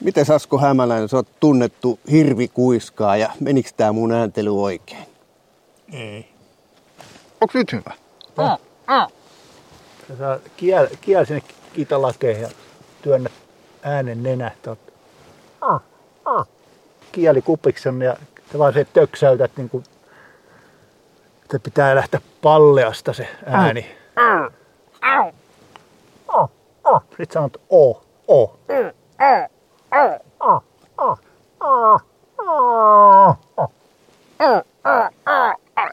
Mites Asko Hämäläinen, sä oot tunnettu hirvikuiskaa ja meniks tää mun ääntely oikein? Ei. Onks nyt hyvä? Sä kiel sinne kitalakeen ja työnnä äänen nenä. Kieli kupiksen ja vaan se töksäytät niinku, että pitää lähteä palleasta se ääni. Sitten sanot o.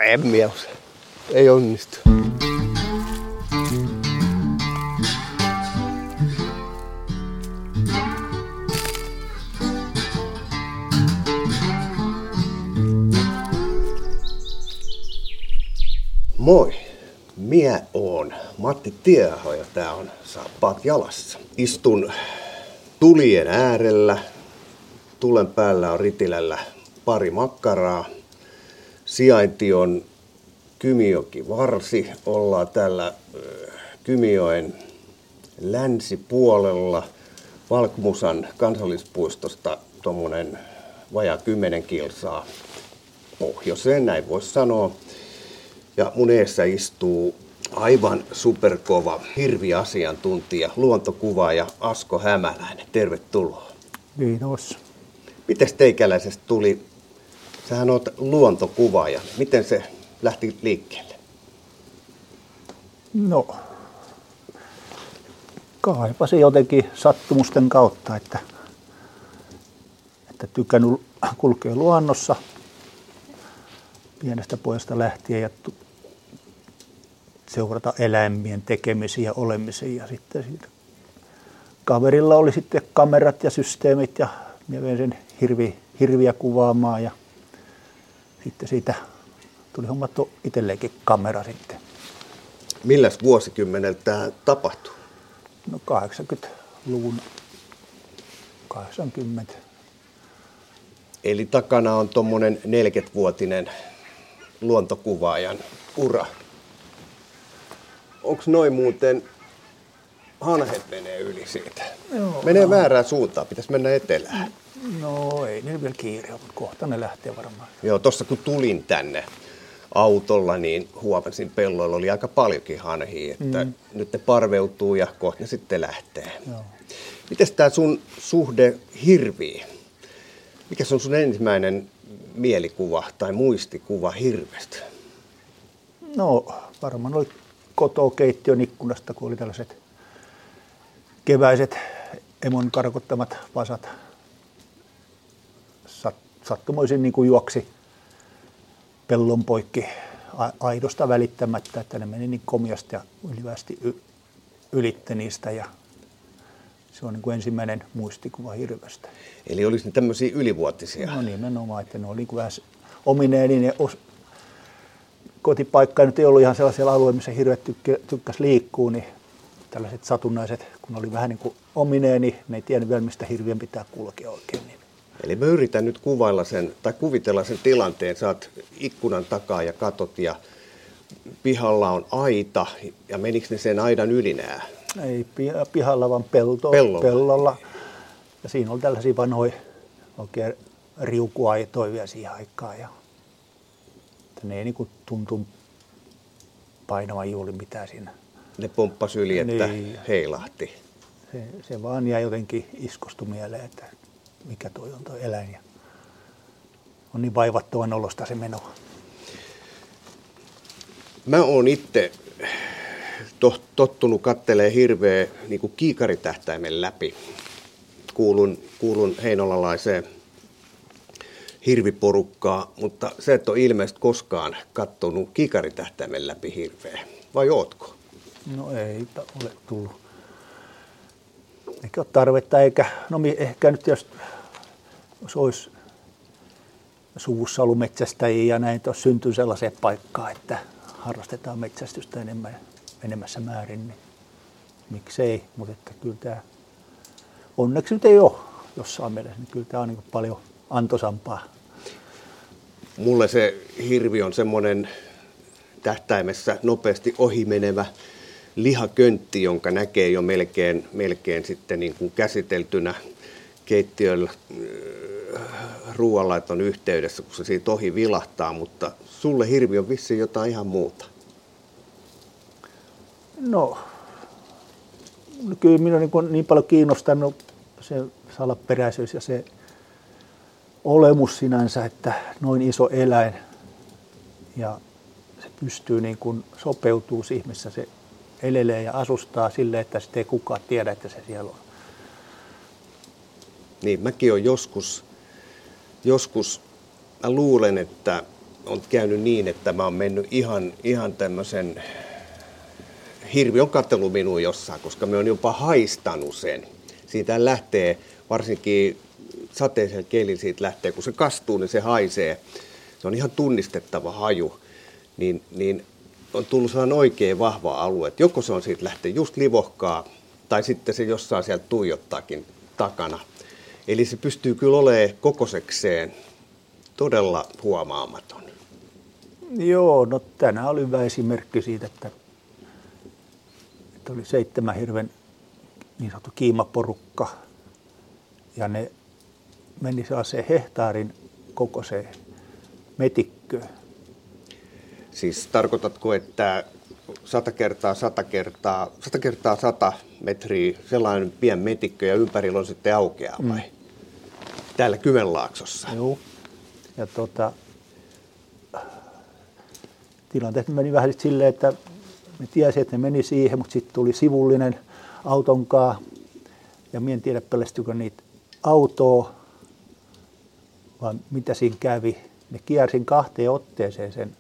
En mielestä. Ei onnistu. Moi, minä oon Matti Tieho ja tää on Saappaat jalassa. Istun tulien äärellä. Tulen päällä on ritilällä pari makkaraa. Sijainti on Kymijoki varsi. Ollaan täällä Kymijoen länsipuolella. Valkmusan kansallispuistosta tuommoinen vajaa 10 kilsaa pohjoiseen, näin voisi sanoa. Ja mun eessä istuu aivan superkova hirviasiantuntija, luontokuvaaja Asko Hämäläinen. Tervetuloa. Kiitos. Mites teikäläisestä tuli? Sähän oot luontokuvaaja. Miten se lähti liikkeelle? No, kaipasin jotenkin sattumusten kautta, että tykännyt kulkea luonnossa pienestä pojasta lähtien ja seurata eläimien tekemisiä, olemisiin, ja sitten siitä kaverilla oli sitten kamerat ja systeemit ja minä vein sen hirviä kuvaamaan ja sitten siitä tuli hommattu itselleenkin kamera sitten. Milläs vuosikymmenellä tämä tapahtui? No 80-luvun 80. Eli takana on tuommoinen 40-vuotinen luontokuvaajan ura. Onko noin muuten hanhet menee yli siitä? Joo, menee väärään suuntaan, pitäisi mennä etelään. No ei niillä vielä kiire, mutta kohta ne lähtee varmaan. Joo, tossa kun tulin tänne autolla, niin huomasin pelloilla oli aika paljonkin hanhia, että nyt ne parveutuu ja kohta ne sitten lähtee. Joo. Mites tää sun suhde hirviin? Mikä on sun ensimmäinen mielikuva tai muistikuva hirvestä? No varmaan oli kotokeittiön ikkunasta, kun oli tällaiset keväiset emon karkottamat vasat. Sattumoisin niin kuin juoksi pellon poikki aidosta välittämättä, että ne meni niin komiasti ja ylivästi ylitte niistä. Ja se on niin kuin ensimmäinen muistikuva hirvestä. Eli olisi ne tämmöisiä ylivuotisia? No nimenomaan, että ne oli niin kuin vähän omineen, niin ne kotipaikka nyt ei ollut ihan sellaisella alueella, missä hirveät tykkäs liikkuu, niin tällaiset satunnaiset, kun oli vähän niin kuin omineen, niin ne ei tiennyt vielä, mistä hirvien pitää kulkea oikein. Niin. Eli mä yritän nyt kuvailla sen, tai kuvitella sen tilanteen. Sä oot ikkunan takaa ja katot ja pihalla on aita, ja menikö ne sen aidan ylinää? Ei pihalla, vaan pellolla. Ja siinä oli tällaisia vanhoja oikein riukuaitoja vielä siihen aikaan. Ja ne ei niin tuntu painavan juuri mitään siinä. Ne pomppasi yli, että niin heilahti. Se vaan jäi jotenkin iskostu mieleen, että mikä toi on toi eläin. Ja on niin vaivattoman olosta se meno. Mä oon itse tottunut kattelee hirveä niin kuin kiikaritähtäimen läpi. Kuulun heinolalaiseen hirviporukkaa, mutta sä et ole ilmeisesti koskaan kattonut kiikaritähtäimen läpi hirveä. Vai ootko? No ei ole tullut. Eikä ole tarvetta, eikä. No ehkä nyt jos olisi suvussa ollut metsästäjiä ja näin, että olisi syntynyt sellaiseen paikkaan, että harrastetaan metsästystä enemmässä määrin, niin miksei. Mutta että kyllä tämä onneksi nyt ei ole jossain mielessä, niin kyllä tämä on niin paljon antoisampaa. Mulle se hirvi on semmoinen tähtäimessä nopeasti ohimenevä lihaköntti, jonka näkee jo melkein sitten niin kuin käsiteltynä keittiöllä ruoanlaiton yhteydessä, kun se siitä ohi vilahtaa, mutta sulle hirvi on vissiin jotain ihan muuta. No, kyllä minua niin paljon kiinnostanut se salaperäisyys ja se olemus sinänsä, että noin iso eläin ja se pystyy niin kuin sopeutuu ihmisessä, se elelee ja asustaa silleen, että sitä ei kukaan tiedä, että se siellä on. Niin, mäkin olen joskus mä luulen, että on käynyt niin, että mä oon mennyt ihan tämmöisen, hirvi on katsellut minua jossain, koska mä oon jopa haistanut sen. Siitä lähtee, varsinkin sateisella kelillä siitä lähtee, kun se kastuu, niin se haisee. Se on ihan tunnistettava haju, niin on tullut sellainen oikein vahva alue, että joko se on siitä lähtee just livohkaa, tai sitten se jossain sieltä tuijottaakin takana. Eli se pystyy kyllä olemaan kokosekseen todella huomaamaton. Joo, no tänään oli hyvä esimerkki siitä, että oli 7 hirven niin sanottu kiimaporukka, ja ne meni sellaiseen hehtaarin kokoiseen metikköön. Siis tarkoitatko, että 100 kertaa 100 metriä, sellainen pieni metikkö, ja ympärillä on sitten aukeaa vai? Täällä Kymenlaaksossa. Joo. Ja tilanteet meni vähän silleen, että me tiesin, että ne meni siihen, mutta sitten tuli sivullinen autonkaa. Ja minä en tiedä, pelästyykö niitä autoa, vaan mitä siinä kävi. Ne kiersin 2 otteeseen sen,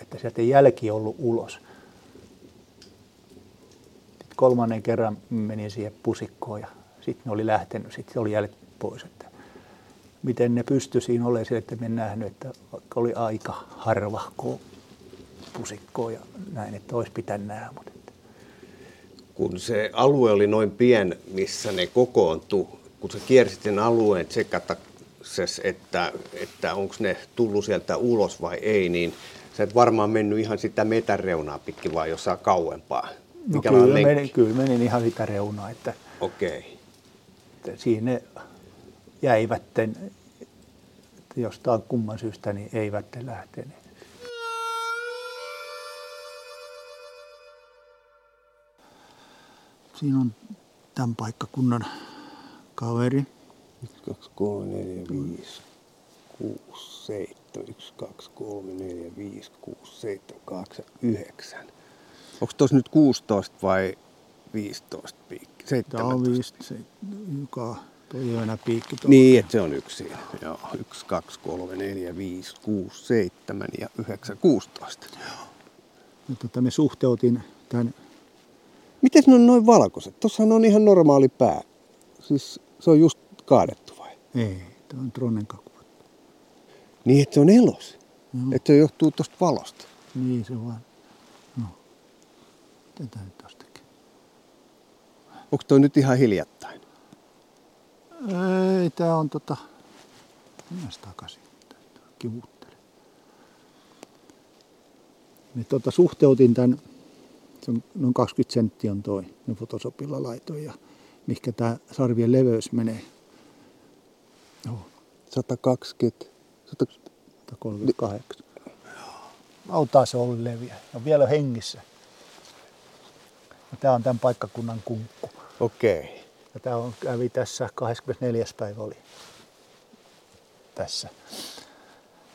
että sieltä ei jälki ollut ulos. Sitten 3. kerran menin siihen pusikkoon ja sitten ne oli lähtenyt, sitten oli jälki pois. Että miten ne pystyi siinä olemaan sille, että minä en nähnyt, että vaikka oli aika harvahkoa pusikkoa ja näin, että olisi pitänyt nähdä. Kun se alue oli noin pieni, missä ne kokoontui, kun sä kiersit sen alueen tsekataksesi, että onko ne tullut sieltä ulos vai ei, niin sä et varmaan mennyt ihan sitä metän reunaa pitkin, vaan jossain kauempaa. No kyllä menin ihan sitä reunaa. Että okei. Että siinä ne jäivät, että jostain kumman syystä niin eivät ne lähteneet. Siinä on tämän paikkakunnan kaveri. 1, 2, 3, 4, 5, 6, 7. 1, 2, 3, 4, 5, 6, 7, 8, 9. Onko tuossa nyt 16 vai 15 piikki? 17. Tämä on 15, joka toivena piikki. Niin, että se on 1. Joo, 1, 2, 3, 4, 5, 6, 7 ja 9, 16. Joo. Me suhteutin tämän. Miten ne on noin valkoiset? Tuossahan on ihan normaali pää. Siis se on just kaadettu vai? Ei, tämä on tronnenkakuvat. Niin, että se on elos. No. Että se johtuu tuosta valosta. Niin, se vaan. No, mitä nyt taas tekee? Onko toi nyt ihan hiljattain? Ei, tämä on Mennään takaisin. Kivuttele. Me suhteutin tämän. Se on noin 20 senttiä on toi, ne Photoshopilla laitoin, ja mihinkä tämä sarvien leveys menee. Joo. 128. Autaa se oli leviä, on vielä hengissä. Ja tämä on tämän paikkakunnan kunkku. Okei. Ja tämä kävi tässä, 24. päivä oli tässä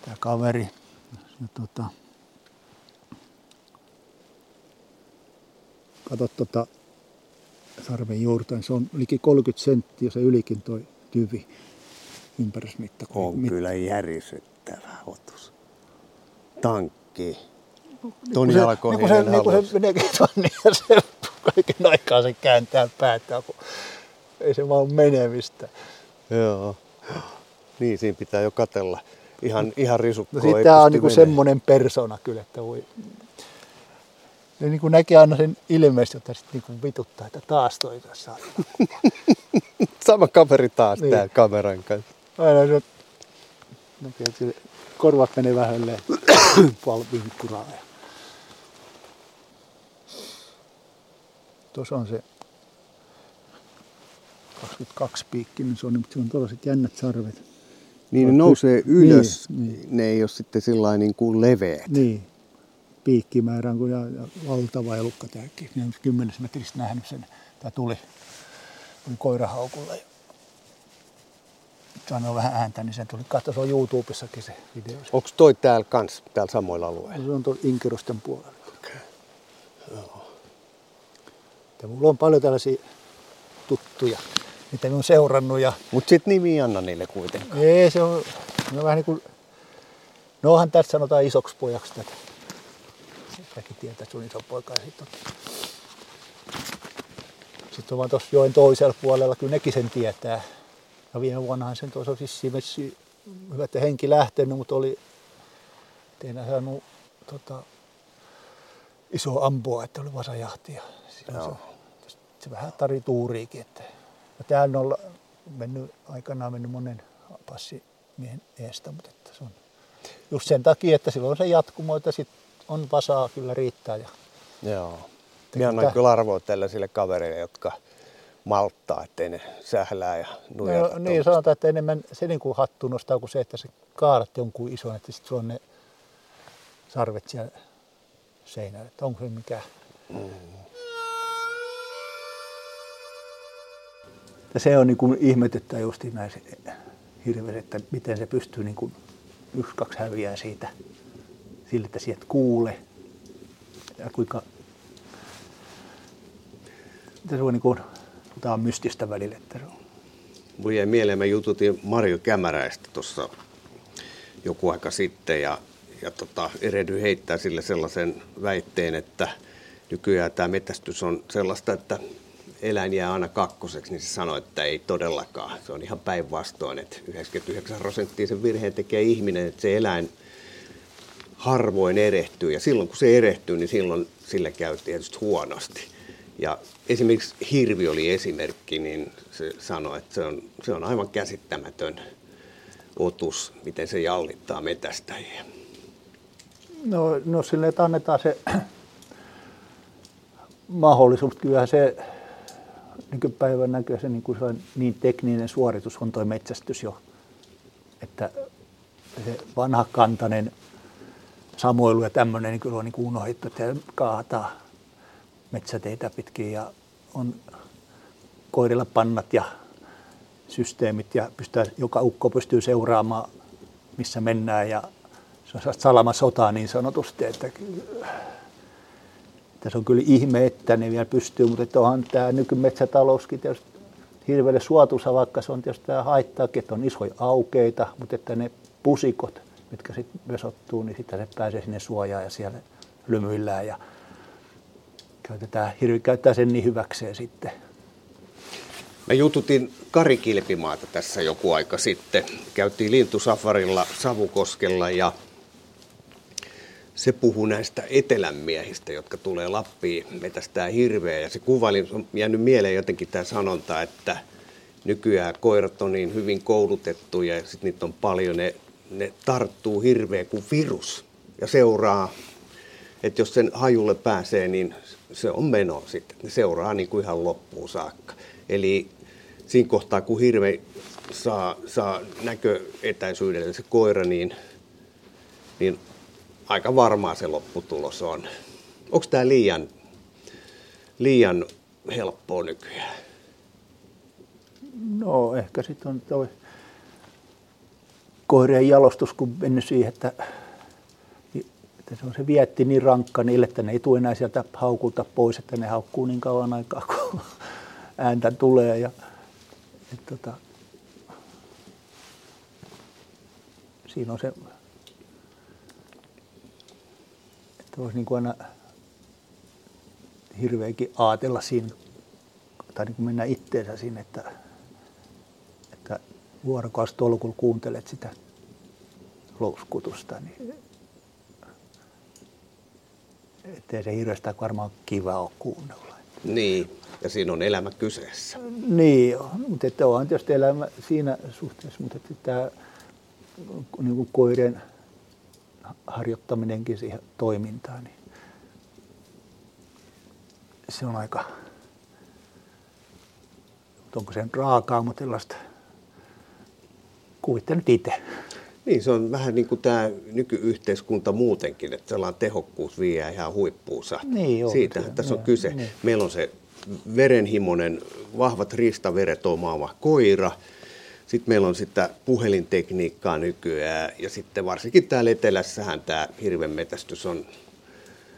tämä kaveri. Ja kato sarven juurta, niin se on liki 30 senttiä, se ylikin toi tyvi ympärismitta. On kyllä järisyttävä otus. Tankki. Toni Alkohinen halus. Niin kuin se meneekin tonne ja se kaiken aikaa se kääntää päätään, kun ei se vaan menemistä. Joo. Niin, siinä pitää jo katsella. Ihan risukkoa. No, tämä on niinku semmoinen persona kyllä, että voi. Ne niin näkee aina sen ilmeisesti, jota sitten niin vituttaa, että taas toi tässä on. Sama kaveri taas niin. Tää kameran kanssa. Aina se näkee, että korvat menee vähän palvinkkuraan. Tuossa on se 22 piikkinen se on, mutta sillä on tuollaiset jännät sarvet. Niin ne nousee ylös, niin. Ne ei ole sitten sillain niin kuin leveät. Niin, piikkimäärä on valtava elukka tämäkin. 10 metristä nähnyt sen, tämä tuli koirahaukulla. Sanoin vähän ääntä, niin sen tuli. Katso, se on YouTubessakin se video. Onko toi täällä kans, täällä samoilla alueilla? Se on tuolla Inkerosten puolella. Okei. Joo. Ja mulla on paljon tällaisia tuttuja, mitä minä olen seurannut. Ja... Mutta sitten nimi ei anna niille kuitenkaan. Ei, se on, ne on vähän niin kuin... No onhan tästä sanotaan isoksi pojaksi tätä. Kaikki tietää, että sun iso poika ja sitten on. Sitten on vaan tuossa joen toisella puolella, kyllä nekin sen tietää. Ja viime vuonnahan sen tuossa siis simessi, hyvä että henki lähtenyt, mutta oli teinä saanut iso ampua, että oli vasajahti ja se vähän tari tuuriikin. Että. Ja täällä on mennyt, aikanaan mennyt monen passimiehen eestä, mutta että se on just sen takia, että silloin on se jatkumo, että sit on vasaa kyllä riittää. Ja joo, minä annan kyllä arvoa tällaisille kavereille, jotka... malttaa, ettei ne sählää ja nujata. No, niin sanotaan, että enemmän se niin kuin hattu nostaa kuin se, että se kaadat jonkun ison, että sitten sulla on ne sarvet siellä seinällä. Että onko se mikään? Mm. Se on niin kuin ihmetyttää just näissä hirveästi, että miten se pystyy niin kuin 1-2 häviää siitä sillä, että sieltä kuulee ja kuinka se on niin kuin tämä on mystistä välillä. Mulla jäi mieleen, me jututin Marjo Kämäräistä tuossa joku aika sitten ja erehdyin heittää sille sellaisen väitteen, että nykyään tämä metästys on sellaista, että eläin jää aina kakkoseksi, niin se sanoi, että ei todellakaan. Se on ihan päinvastoin, että 99% sen virheen tekee ihminen, että se eläin harvoin erehtyy ja silloin kun se erehtyy, niin silloin sillä käy tietysti huonosti. Ja esimerkiksi hirvi oli esimerkki, niin se sanoi, että se on aivan käsittämätön otus, miten se jallittaa metästäjiä. No silleen, että annetaan se mahdollisuus. Kyllähän se nykypäivänä se niin tekninen suoritus on tuo metsästys jo, että se vanhakantainen samoilu ja tämmöinen niin kyllä on niin unohdettu, että kaahataan metsäteitä pitkin ja on koirilla pannat ja systeemit ja joka ukko pystyy seuraamaan, missä mennään ja se on salamasotaa niin sanotusti, että se on kyllä ihme, että ne vielä pystyy, mutta onhan tämä nykymetsätalouskin tietysti hirveelle suotuisa, vaikka se on tietysti tämä haittaakin, että on isoja aukeita, mutta että ne pusikot, mitkä sitten vesottuu, niin sitten se pääsee sinne suojaan ja siellä lymyillään ja hirvi käyttää sen niin hyväkseen sitten. Mä jututin Kari Kilpimaata tässä joku aika sitten. Käytiin lintusafarilla Savukoskella ja se puhui näistä etelän miehistä, jotka tulee Lappiin metästää hirveä. Ja se kuvaili, on jäänyt mieleen jotenkin tämä sanonta, että nykyään koirat on niin hyvin koulutettu ja sit niitä on paljon. Ne tarttuu hirveä kuin virus ja seuraa. Että jos sen hajulle pääsee, niin se on meno sitten. Ne seuraa niin kuin ihan loppuun saakka. Eli siinä kohtaa, kun hirve saa näköetäisyydellä se koira, niin aika varmaa se lopputulos on. Onko tämä liian helppoa nykyään? No ehkä sitten on tuo koirien jalostus, kun mennyt siihen, että se on se vietti niin rankka niille, että ne ei tule enää sieltä haukulta pois, että ne haukkuu niin kauan aikaa, kun ääntä tulee. Siinä on se, että voisi niin kuin aina hirveäkin aatella siinä, tai niin kuin mennä itteensä siinä, että vuorokausitolkulla kuuntelet sitä louskutusta. Niin ettei se hirveästä varmaan kiva ole kuunnella. Niin, ja siinä on elämä kyseessä. Niin, mutta onhan tietysti elämä siinä suhteessa, mutta tämä niin koirien harjoittaminenkin siihen toimintaan, niin se on aika onko se raakaa, mutta sellaista kuvittelut itse. Niin, se on vähän niin kuin tämä nykyyhteiskunta muutenkin, että ollaan tehokkuus viiää ihan huippuunsa. Niin, siitähän tässä on kyse. Niin. Meillä on se verenhimoinen, vahvat riistaveret omaava koira. Sitten meillä on sitä puhelintekniikkaa nykyään ja sitten varsinkin täällä etelässähän tämä hirvenmetästys on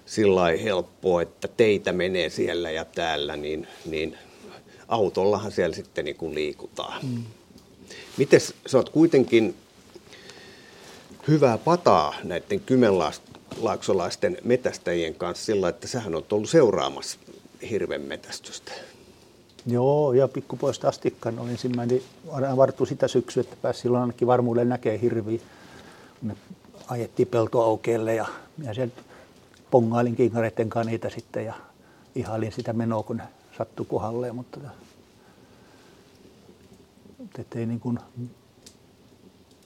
sillain helppoa, että teitä menee siellä ja täällä, niin autollahan siellä sitten niin kuin liikutaan. Mm. Mites sä oot kuitenkin hyvää pataa näiden kymenlaaksolaisten metästäjien kanssa sillä, että sähän oot ollut seuraamassa hirvenmetästystä. Joo, ja pikkupoista astikkaan olin ensimmäinen, vartui sitä syksyä, että pääsi silloin ainakin varmuudelle näkee hirviä. Me ajettiin peltoaukeelle ja minä siellä pongailin kinkareiden kanssa niitä sitten ja ihailin sitä menoa, kun ne sattui kohdalleen, mutta ei niin kuin,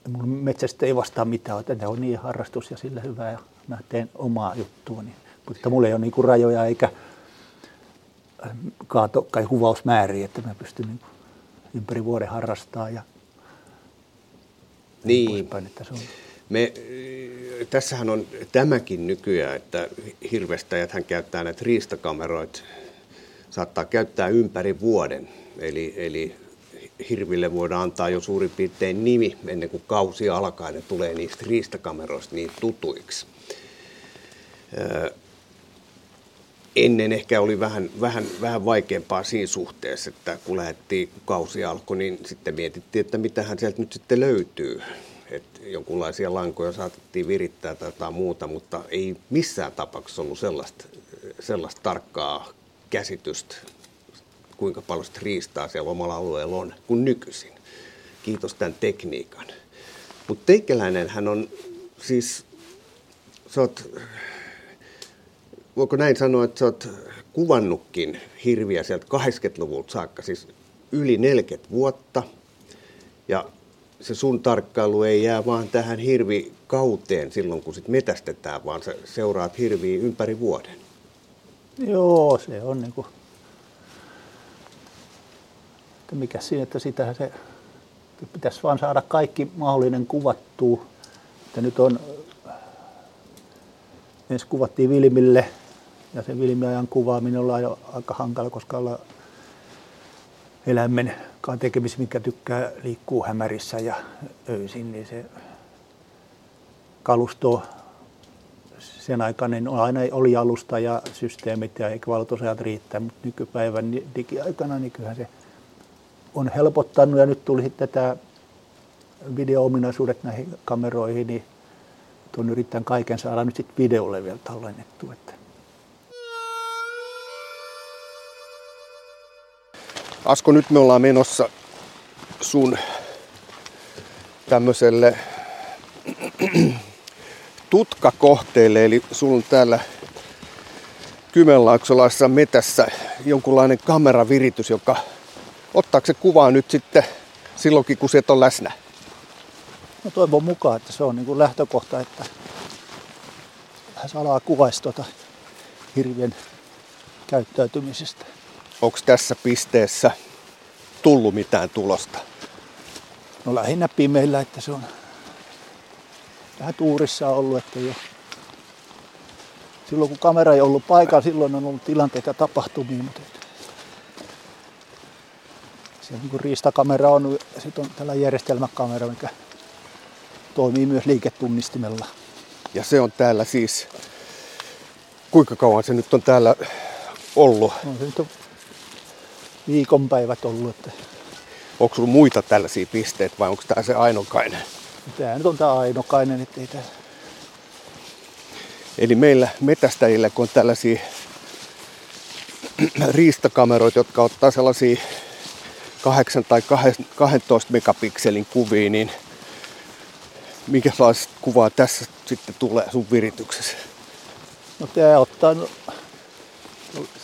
mun metsästä ei vastaa mitään, että ne on niin harrastus ja sillä hyvää ja mä teen omaa juttua, niin, mutta mulla ei ole niin kuin rajoja eikä kaato- tai huvausmääriä, että mä pystyn niin ympäri vuoden harrastamaan ja niin poispäin, että se on. Tässähän on tämäkin nykyään, että hirvestäjäthän käyttää näitä riistakameroita, saattaa käyttää ympäri vuoden, eli hirville voidaan antaa jo suurin piirtein nimi ennen kuin kausi alkaa, ne tulee niistä riistakameroista niin tutuiksi. Ennen ehkä oli vähän vaikeampaa siinä suhteessa, että kun lähdettiin, kun kausi alkoi, niin sitten mietittiin, että mitähän sieltä nyt sitten löytyy. Että jonkunlaisia lankoja saatettiin virittää tai jotain muuta, mutta ei missään tapauksessa ollut sellaista tarkkaa käsitystä, kuinka paljon sitä riistaa siellä omalla alueella on, kuin nykyisin. Kiitos tämän tekniikan. Mutta teikäläinenhän on siis, voiko näin sanoa, että sä oot kuvannutkin hirviä sieltä 80-luvulta saakka, siis yli 40 vuotta. Ja se sun tarkkailu ei jää vaan tähän hirvikauteen silloin, kun sit metästetään, vaan sä seuraat hirviä ympäri vuoden. Joo, se on niin kuin, että mikä siinä, että sitähän se pitäisi vaan saada kaikki mahdollinen kuvattua, että nyt on. Ensin kuvattiin Vilmille ja se Vilmiajan kuvaaminen on aika hankala, koska ollaan eläimen kanssa tekemisissä, mikä tykkää liikkuu hämärissä ja öisin, niin se kalusto sen aikainen aina oli alusta ja systeemit ja eikä valtuusajat riittää, mutta nykypäivän digiaikana niin kyllähän se on helpottanut ja nyt tuli sitten tämä video-ominaisuudet näihin kameroihin, niin tuon yritän kaiken saada nyt sitten videolle vielä tallennettu. Että. Asko, nyt me ollaan menossa sun tämmöiselle tutkakohteelle, eli sulla on täällä kymenlaaksolaisessa metässä jonkunlainen kameraviritys, joka ottaako se kuvaa nyt sitten silloinkin, kun sieltä on läsnä? No toivon mukaan, että se on niin kuin lähtökohta, että salaa kuvaisi hirvien käyttäytymisestä. Onko tässä pisteessä tullut mitään tulosta? No lähinnä pimeillä, että se on vähän tuurissa ollut, että jo silloin kun kamera ei ollut paikalla, silloin on ollut tilanteita ja tapahtumia, mutta se niin kuin riistakamera on, sitten on tällä järjestelmäkamera, mikä toimii myös liiketunnistimella. Ja se on täällä siis, kuinka kauan se nyt on täällä ollut? No, se nyt on viikonpäivät ollut. Että. Onko sinulla muita tällaisia pisteitä vai onko tämä se ainokainen? Tämä nyt on tämä ainokainen, ettei täällä. Eli meillä metästäjillä, kun on tällaisia riistakameroita, jotka ottaa sellaisia 8 tai 12 megapikselin kuvia, niin minkälaista kuvaa tässä sitten tulee sun virityksessä? No tämä ottaa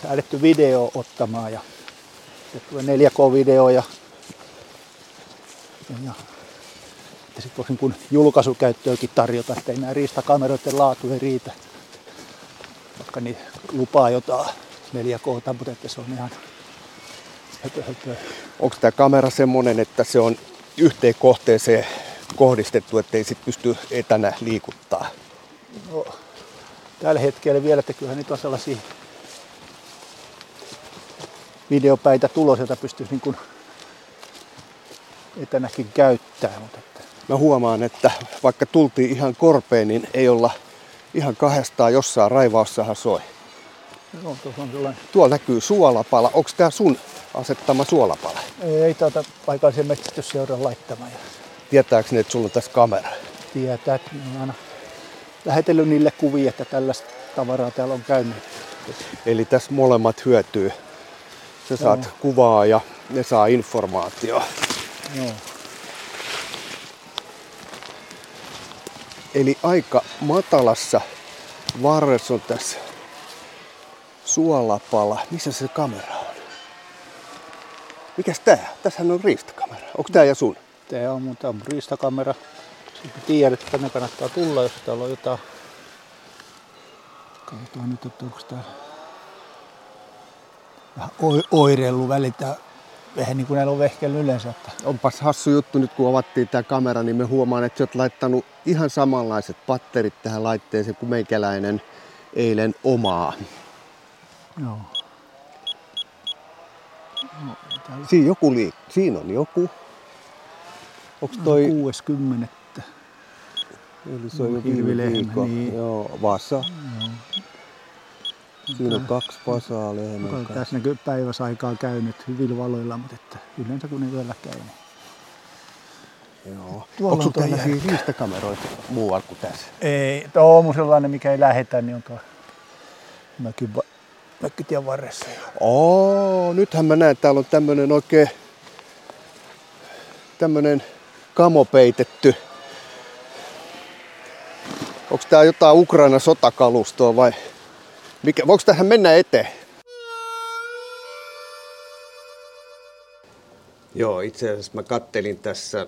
säädetty video ottamaan ja tulee 4K-video ja sitten voisi niin julkaisukäyttöäkin tarjota, että ei nämä riistakameroiden laatu ei riitä, vaikka niin lupaa jotain 4K-ta, mutta se on ihan Onko tämä kamera semmoinen, että se on yhteen kohteeseen kohdistettu, ettei sit pysty etänä liikuttaa? No, tällä hetkellä vielä, että kyllähän nyt on sellaisia videopäitä tulos, jota pystyisi niin kuin etänäkin käyttää. Mutta että... Mä huomaan, että vaikka tultiin ihan korpeen, niin ei olla ihan kahdestaan jossain raivaussahan soi. No, tuolla näkyy suolapala. Onko tämä sun asettama suolapala? Ei täältä paikallisen metsästysseuran laittamaan. Tietääks ne, että sulla on tässä kamera? Tietää, että on aina lähetellyt niille kuvia, että tällaista tavaraa täällä on käynyt. Eli tässä molemmat hyötyy. Sä saat kuvaa ja ne saa informaatiota. Joo. Eli aika matalassa varressa on tässä suolapala. Missä se kamera on? Mikäs tää? Tässähän on riistakamera. Onko tää ja sun? Tää on mun, tää on riistakamera. Sitten tiedät, että tänne kannattaa tulla, jos täällä on jotain. Katsotaan nyt, että onko täällä vähän oireillut välillä. Vähän niin kuin näillä on vehkeillä yleensä. Että... Onpas hassu juttu nyt, kun avattiin tämä kamera, niin me huomaan, että sä oot laittanut ihan samanlaiset patterit tähän laitteeseen kuin meikäläinen eilen omaa. Joo. No, täällä... Siinä on joku. Onko toi... 60. Eli se on joku hiivilehmä. Niin. Joo, vasa. Joo. Siinä on kaksi vasaa lehmää. Tässä näkyy päiväsaikaa käynyt hyvillä valoilla, mutta että yleensä kun ei yöllä käy. Joo. Onko sinulla tällaisia riistakameroita muualla kuin tässä? Ei, tuo on sellainen, mikä ei lähetä, niin on tuo mökkitien varressa. Oo, nythän mä näen, täällä on tämmöinen oikein tämmöinen kamo peitetty. Onko tää jotain Ukrainan sotakalustoa vai? Voiko tähän mennä eteen? Joo, itse asiassa mä kattelin tässä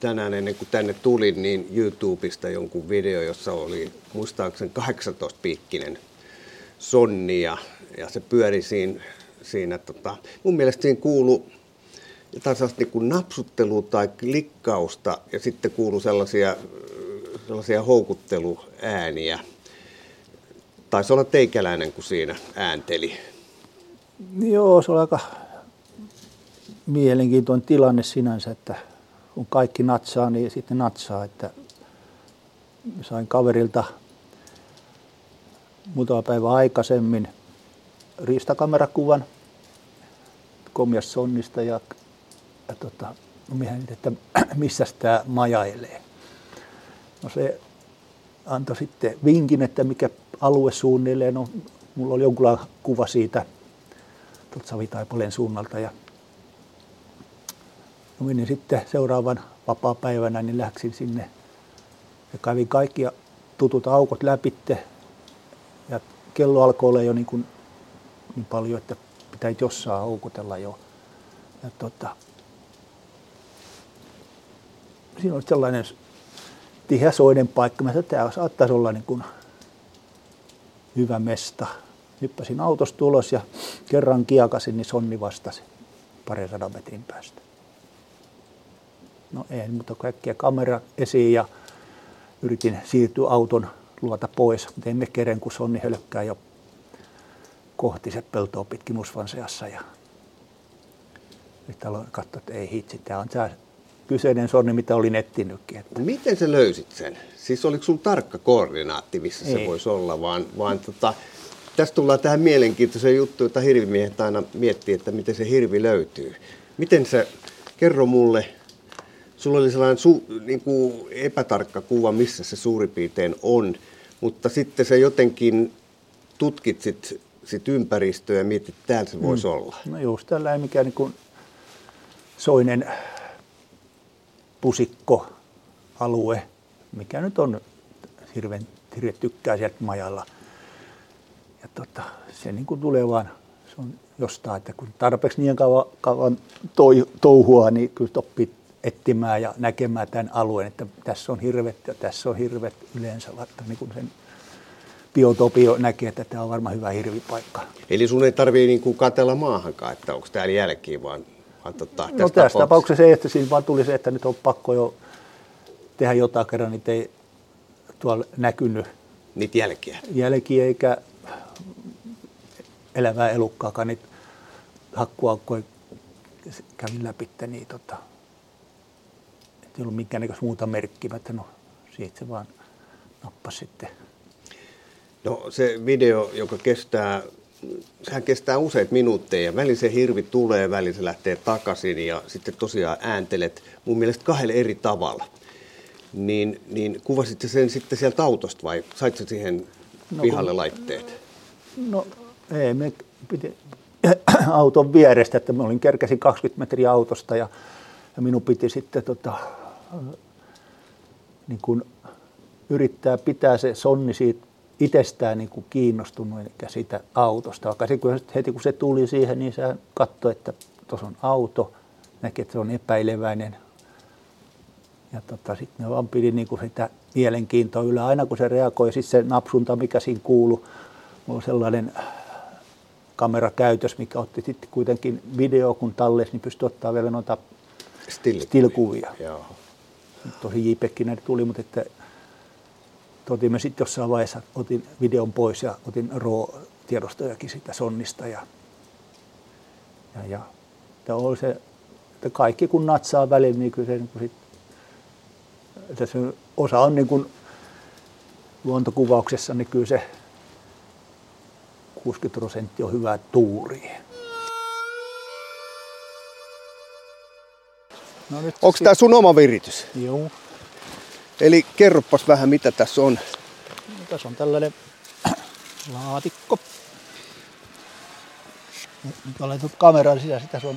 tänään ennen kuin tänne tulin, niin YouTubesta jonkun video, jossa oli muistaakseni 18-piikkinen sonni ja se pyöri siinä mun mielestä siinä kuului jotain sellaista niin kuin napsuttelua tai klikkausta ja sitten kuului sellaisia houkutteluääniä. Taisi olla teikäläinen, kun siinä äänteli. Joo, se oli aika mielenkiintoinen tilanne sinänsä, että kun kaikki natsaa, niin sitten natsaa. Että sain kaverilta muutama päivä aikaisemmin riistakamerakuvan komias sonnista ja mietin, että missä tämä majailee. No se antoi sitten vinkin, että mikä alue suunnilleen, no, mulla oli jonkunlainen kuva siitä Totsavitaipaleen suunnalta ja no, menin sitten seuraavan vapaapäivänä, niin läksin sinne ja kävin kaikki ja tutut aukot läpitte ja kello alkoi olla jo niin paljon, että pitäisi jossain aukotella jo. Ja siinä oli sellainen tiheä soiden paikka, mä sanoin, että tämä saattaisi olla niin kuin hyvä mesta. Hyppäsin autosta ulos ja kerran kiakasin, niin sonni vastasi parin sadan metrin päästä. No ei, mutta kaikkia kamera esiin ja yritin siirtyä auton luota pois. Mutta emme keren, kun sonni hölkkää jo kohti se peltoa pitkin musvan seassa. Ja nyt aloin katsoa, että ei hitsi, tämä on tämä kyseinen sonni, mitä olin etsinytkin. Että... Miten sä löysit sen? Siis oliko sulla tarkka koordinaatti, missä ei se voisi olla, vaan tässä tullaan tähän mielenkiintoiseen juttuun, jota hirvimiehet aina miettii, että miten se hirvi löytyy. Miten sä, kerro mulle, sulla oli sellainen epätarkka kuva, missä se suurin piirtein on, mutta sitten sä jotenkin tutkitsit sit ympäristöä ja mietit, että täällä se voisi olla. No just tällainen, mikä soinen pusikkoalue, mikä nyt on hirveän tykkää sieltä majalla. Ja se tulee vaan, se on jostain, että kun tarpeeksi niin kauan touhua, niin kyllä oppii etsimään ja näkemään tämän alueen, että tässä on hirvet ja tässä on hirvet yleensä, että sen biotopio näkee, että tämä on varmaan hyvä hirvipaikka. Eli sun ei tarvitse niin kuin katsella maahankaan, että onko täällä jälkiä, vaan no, tässä tapauksessa ei, että siinä vaan tuli se, että nyt on pakko jo tehdä jotain kerran, niitä ei tuolla näkynyt. Niitä jälkiä? Jälkiä eikä elävää elukkaakaan, niitä hakkuaukkoja kävin läpi, niin ei ollut minkäännäköistä muuta merkkiä, että no siitä se vaan nappasi sitten. No se video, joka kestää, sehän kestää useita minuutteja. Välillä se hirvi tulee, välillä se lähtee takaisin ja sitten tosiaan ääntelet mun mielestä kahdella eri tavalla. Niin kuvasit sen sitten sieltä autosta vai sait sen siihen pihalle laitteet? No ei, me piti auton vierestä, että mä kerkäsin 20 metriä autosta ja minun piti sitten niin kuin yrittää pitää se sonni siitä itsestään niin kuin kiinnostunut eikä siitä autosta. Vaikka se, heti kun se tuli siihen, niin se katsoi, että tuossa on auto, näki, että se on epäileväinen. Ja sitten me vaan pidin niin kuin sitä mielenkiintoa yllä. Aina kun se reagoi, sitten se napsunta, mikä siinä kuului, oli sellainen kamerakäytös, mikä otti sitten kuitenkin video, kun tallesi, niin pystyi ottaa vielä noita stilkuvia. Tosi JPEGkin näitä tuli, mutta että otimme sitten jossain vaiheessa, otin videon pois ja otin RAW-tiedostojakin sitä sonnista. Ja oli se, että kaikki kun natsaa välillä, niin kyllä se, niin sit, että se osa on niin kuin luontokuvauksessa, niin kyllä se 60% on hyvää tuuria. No onko tämä sun oma viritys? Joo. Eli kerropas vähän, mitä tässä on. No, tässä on tällainen laatikko. Nyt olen tuon kameran sisässä. Tässä on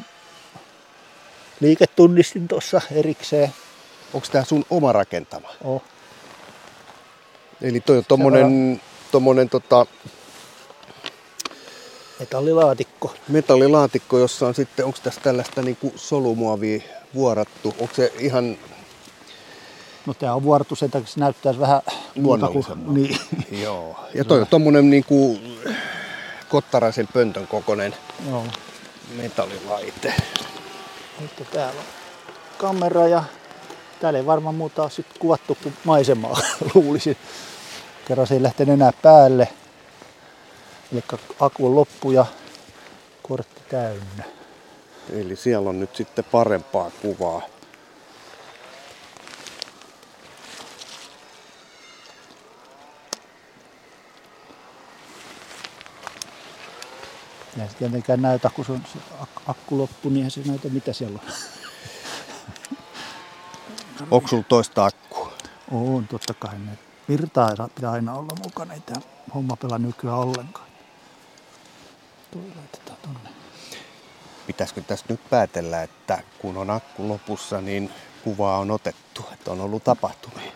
liiketunnistin tuossa erikseen. Onko tämä sun oma rakentama? On. Eli toi on tommonen metallilaatikko. Metallilaatikko, jossa on sitten, onko tässä tällaista niinku solumuovia vuorattu? Onko se ihan... No tämä on vuorattu sen takia, se näyttäisi vähän luonnollisemmalta. Niin. Joo. Ja toi on tommonen niinku kottaraisen pöntön kokoinen metallilaite. Nyt täällä on kamera ja täällä ei varmaan muuta ole sitten kuvattu kuin maisemaa, luulisin. Kerran se ei lähtenyt enää päälle. Eli aku on loppu ja kortti täynnä. Eli siellä on nyt sitten parempaa kuvaa. Ja se tietenkään näytä, kun se on se akku loppu, niin se näytä mitä siellä on. Onko sulla toista akkua? On, totta kai. Virtaa pitää aina olla mukana, ei tämä homma pelaa nykyään ollenkaan. Tuo laitetaan tonne. Pitäisikö tässä nyt päätellä, että kun on akku lopussa, niin kuvaa on otettu, että on ollut tapahtumia?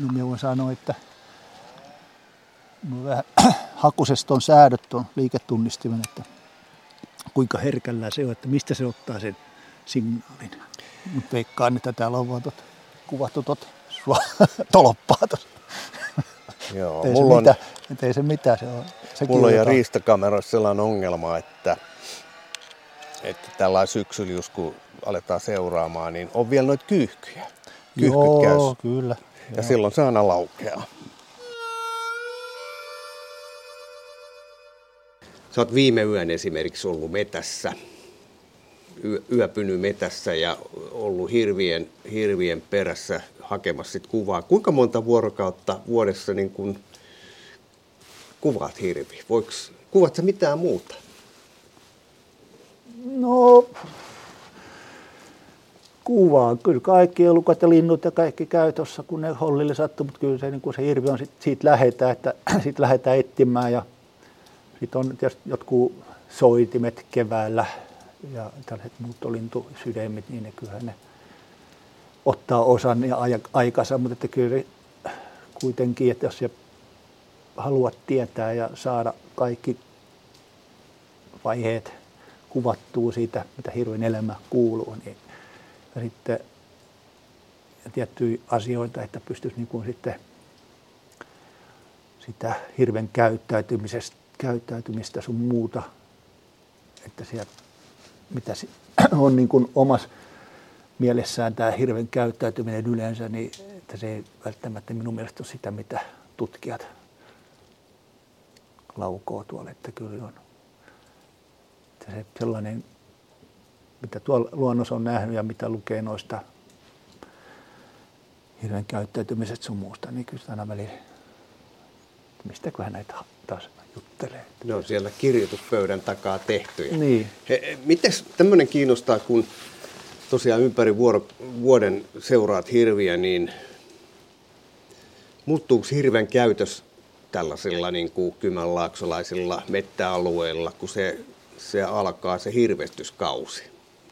No minä voin sanoa, että vähän hakusesta on säädöt on liiketunnistimen, että kuinka herkällä se on, että mistä se ottaa sen signaalin. Nyt veikkaan, että täällä on vaan kuvattu toloppaa tuossa. Joo, ei se mitään se on. Mulla on jo riistakameroissa sellainen ongelma, että tällainen syksyllä, just kun aletaan seuraamaan, niin on vielä noita kyyhkyjä. Kyyhkyt käy. Joo, kyllä. Ja joo. Silloin se aina laukeaa. Sä oot viime yön esimerkiksi ollut metässä, yöpynyt metässä ja ollut hirvien perässä hakemassa sit kuvaa. Kuinka monta vuorokautta vuodessa niin kun kuvaat hirviä? Kuvaat sä mitään muuta? No, kuvaan. Kyllä kaikki elukat ja linnut ja kaikki käy tuossa, kun ne hollille sattuu, mutta kyllä se, niin kun se hirvi on, siitä lähdetään etsimään. Ja sitten on tietysti jotkut soitimet keväällä ja tällaiset muuttolintusydämit, niin ne kyllähän ne ottaa osan ja aikansa, mutta että kyllä kuitenkin, että jos haluat tietää ja saada kaikki vaiheet kuvattua siitä, mitä hirveän elämä kuuluu, niin ja sitten tiettyjä asioita, että pystyisi niin kuin sitten sitä hirven käyttäytymistä sun muuta, että siellä, mitä on niin kuin omassa mielessään tämä hirven käyttäytyminen yleensä, niin että se ei välttämättä minun mielestä ole sitä, mitä tutkijat laukoo tuolla, että kyllä on. Että se sellainen, mitä tuolla luonnossa on nähnyt ja mitä lukee noista hirven käyttäytymisestä sun muusta, niin kyllä aina välillä, mistäköhän näitä taas juttelee. Ne on siellä kirjoituspöydän takaa tehtyjä. Niin. Mites tämmöinen kiinnostaa, kun tosiaan ympäri vuoden seuraat hirviä, niin muuttuuko hirven käytös tällaisilla niin kuin kymenlaaksolaisilla mettäalueilla, kun se alkaa se hirvestyskausi?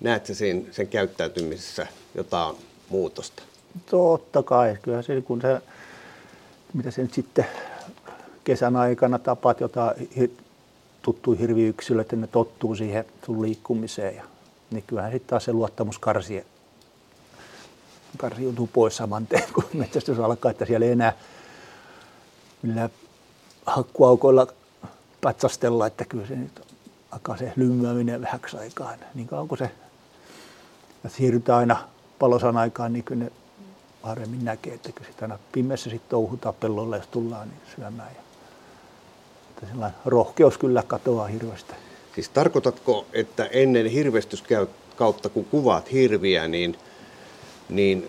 Näetkö sen käyttäytymisessä jotain muutosta? Totta kai. Kyllähän se, kun se, mitä se nyt sitten kesän aikana tapaat jotain tuttuja hirviyksilöitä, että ne tottuu siihen sun liikkumiseen. Ja, niin kyllähän sitten taas se luottamus karsiutuu pois saman tien, kun metsästys alkaa, että siellä ei enää millään hakkuaukoilla patsastella, että kyllä se nyt alkaa se lymmääminen vähäksi aikaan. Niin kauan kun se, että siirrytään aina palosan aikaan, niin kyllä ne harvemmin näkee, että kyllä sitä aina pimeässä sitten touhutaan pellolla, jos tullaan niin syömään. Ja rohkeus kyllä katoaa hirvestä. Siis tarkoitatko, että ennen hirvestyskautta, kun kuvaat hirviä, niin ne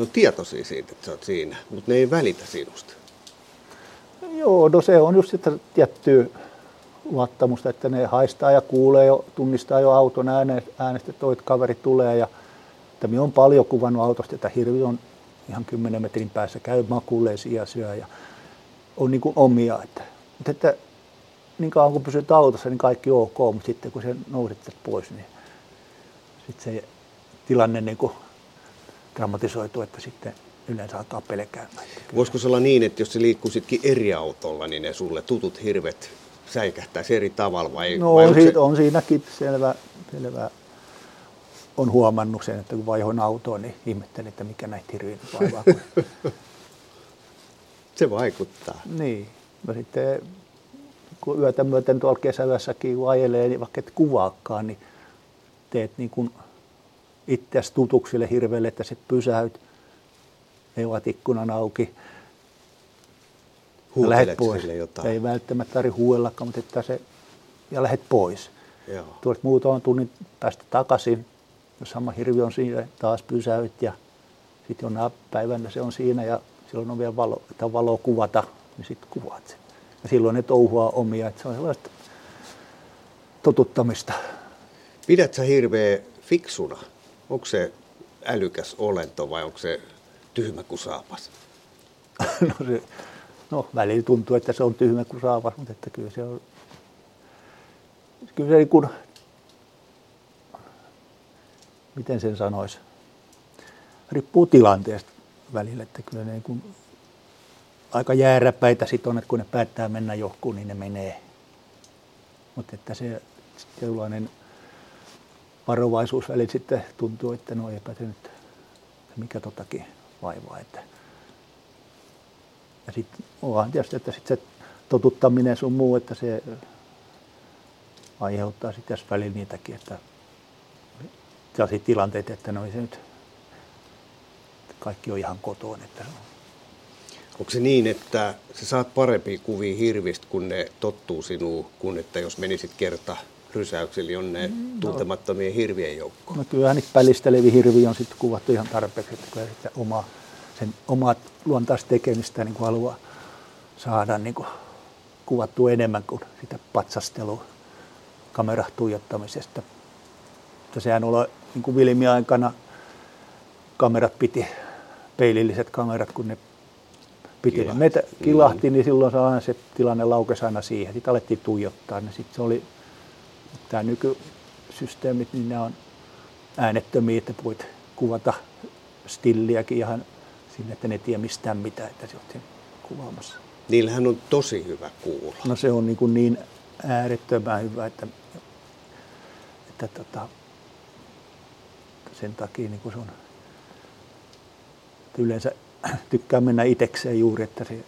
on tietoisia siitä, että sä oot siinä, mutta ne ei välitä sinusta? Joo, no se on just sitä tiettyä luottamusta, että ne haistaa ja kuulee jo, tunnistaa jo auton äänestä, toit kaveri tulee. Ja että minä olen paljon kuvannut autosta, että hirvi on ihan 10 metrin päässä, käy makuulee ja syö ja on niin kuin omia. Mutta että niin kauan kun pysyt autossa, niin kaikki ok, mutta sitten kun se nousit pois, niin sitten se tilanne niin kuin dramatisoituu, että sitten yleensä alkaa pelkäämään. Voisiko se olla niin, että jos se liikkuisitkin eri autolla, niin ne sulle tutut hirvet säikähtäisi eri tavalla? Vai, no vai on siinäkin selvä. On huomannut sen, että kun vaihoin autoon, niin ihmettelin, että mikä näitä hirviä vaivaa. Se vaikuttaa. Niin. No sitten kun yötä myöten tuolla kesäyössäkin ajelee, niin vaikka et kuvaakaan, niin teet niin kuin itseäsi tutuksille hirveelle, että se pysähyt, neuvot ikkunan auki, lähet pois. Jotain? Ei välttämättä tarvitse huudellakaan, mutta että se, ja lähet pois. Joo. Tuolet muutaman tunnin päästä takaisin. Jos sama hirvi on siinä, taas pysäyt ja sitten jonain päivänä se on siinä ja silloin on vielä valo kuvata, niin sitten kuvaat sen. Ja silloin ne touhuaa omia, että se on sellaista totuttamista. Pidät sä hirveä fiksuna? Onko se älykäs olento vai onko se tyhmä kuin saapas? No välillä tuntuu, että se on tyhmä kuin saapas, mutta että kyllä se on. Kyllä se niin kuin, miten sen sanoisi? Riippuu tilanteesta välillä, että kyllä ne niin kuin aika jääräpäitä sit on, että kun ne päättää mennä johonkin, niin ne menee. Mutta että se sellainen varovaisuus välillä sitten tuntuu, että no eipä se nyt mikä totakin vaivaa. Että. Ja sitten onhan tietysti, että sit se totuttaminen sun muu, että se aiheuttaa sitten välillä niitäkin, että sellaisia tilanteita, että no ei se nyt, kaikki on ihan kotoon. Että. Onko se niin, että sä saat parempia kuvia hirvistä, kun ne tottuu sinuun, kuin että jos menisit kerta rysäyksellä jonne tuntemattomien hirvien joukkoon? No kyllähän niitä pälisteleviä hirviä on sitten kuvattu ihan tarpeeksi, että kyllä sitä omaa luontaista tekemistä niin haluaa saada niin kuvattua enemmän kuin sitä patsastelua, kameratuijottamisesta. Sehän oli niin kuin Vilmi-aikana kamerat piti, peililliset kamerat, kun ne piti meitä kilahti, niin silloin se, aina se tilanne laukesi aina siihen. Sitten alettiin tuijottaa. Sitten se oli, tämä nykysysteemit, niin ne on äänettömiä, että voit kuvata stilliäkin ihan sinne, että ne ei tiedä mistään mitään, että se olet kuvaamassa. Niillähän on tosi hyvä kuulla. No se on niin äärettömän hyvä, että sen takia niin se on, yleensä tykkää mennä itekseen juuri, että se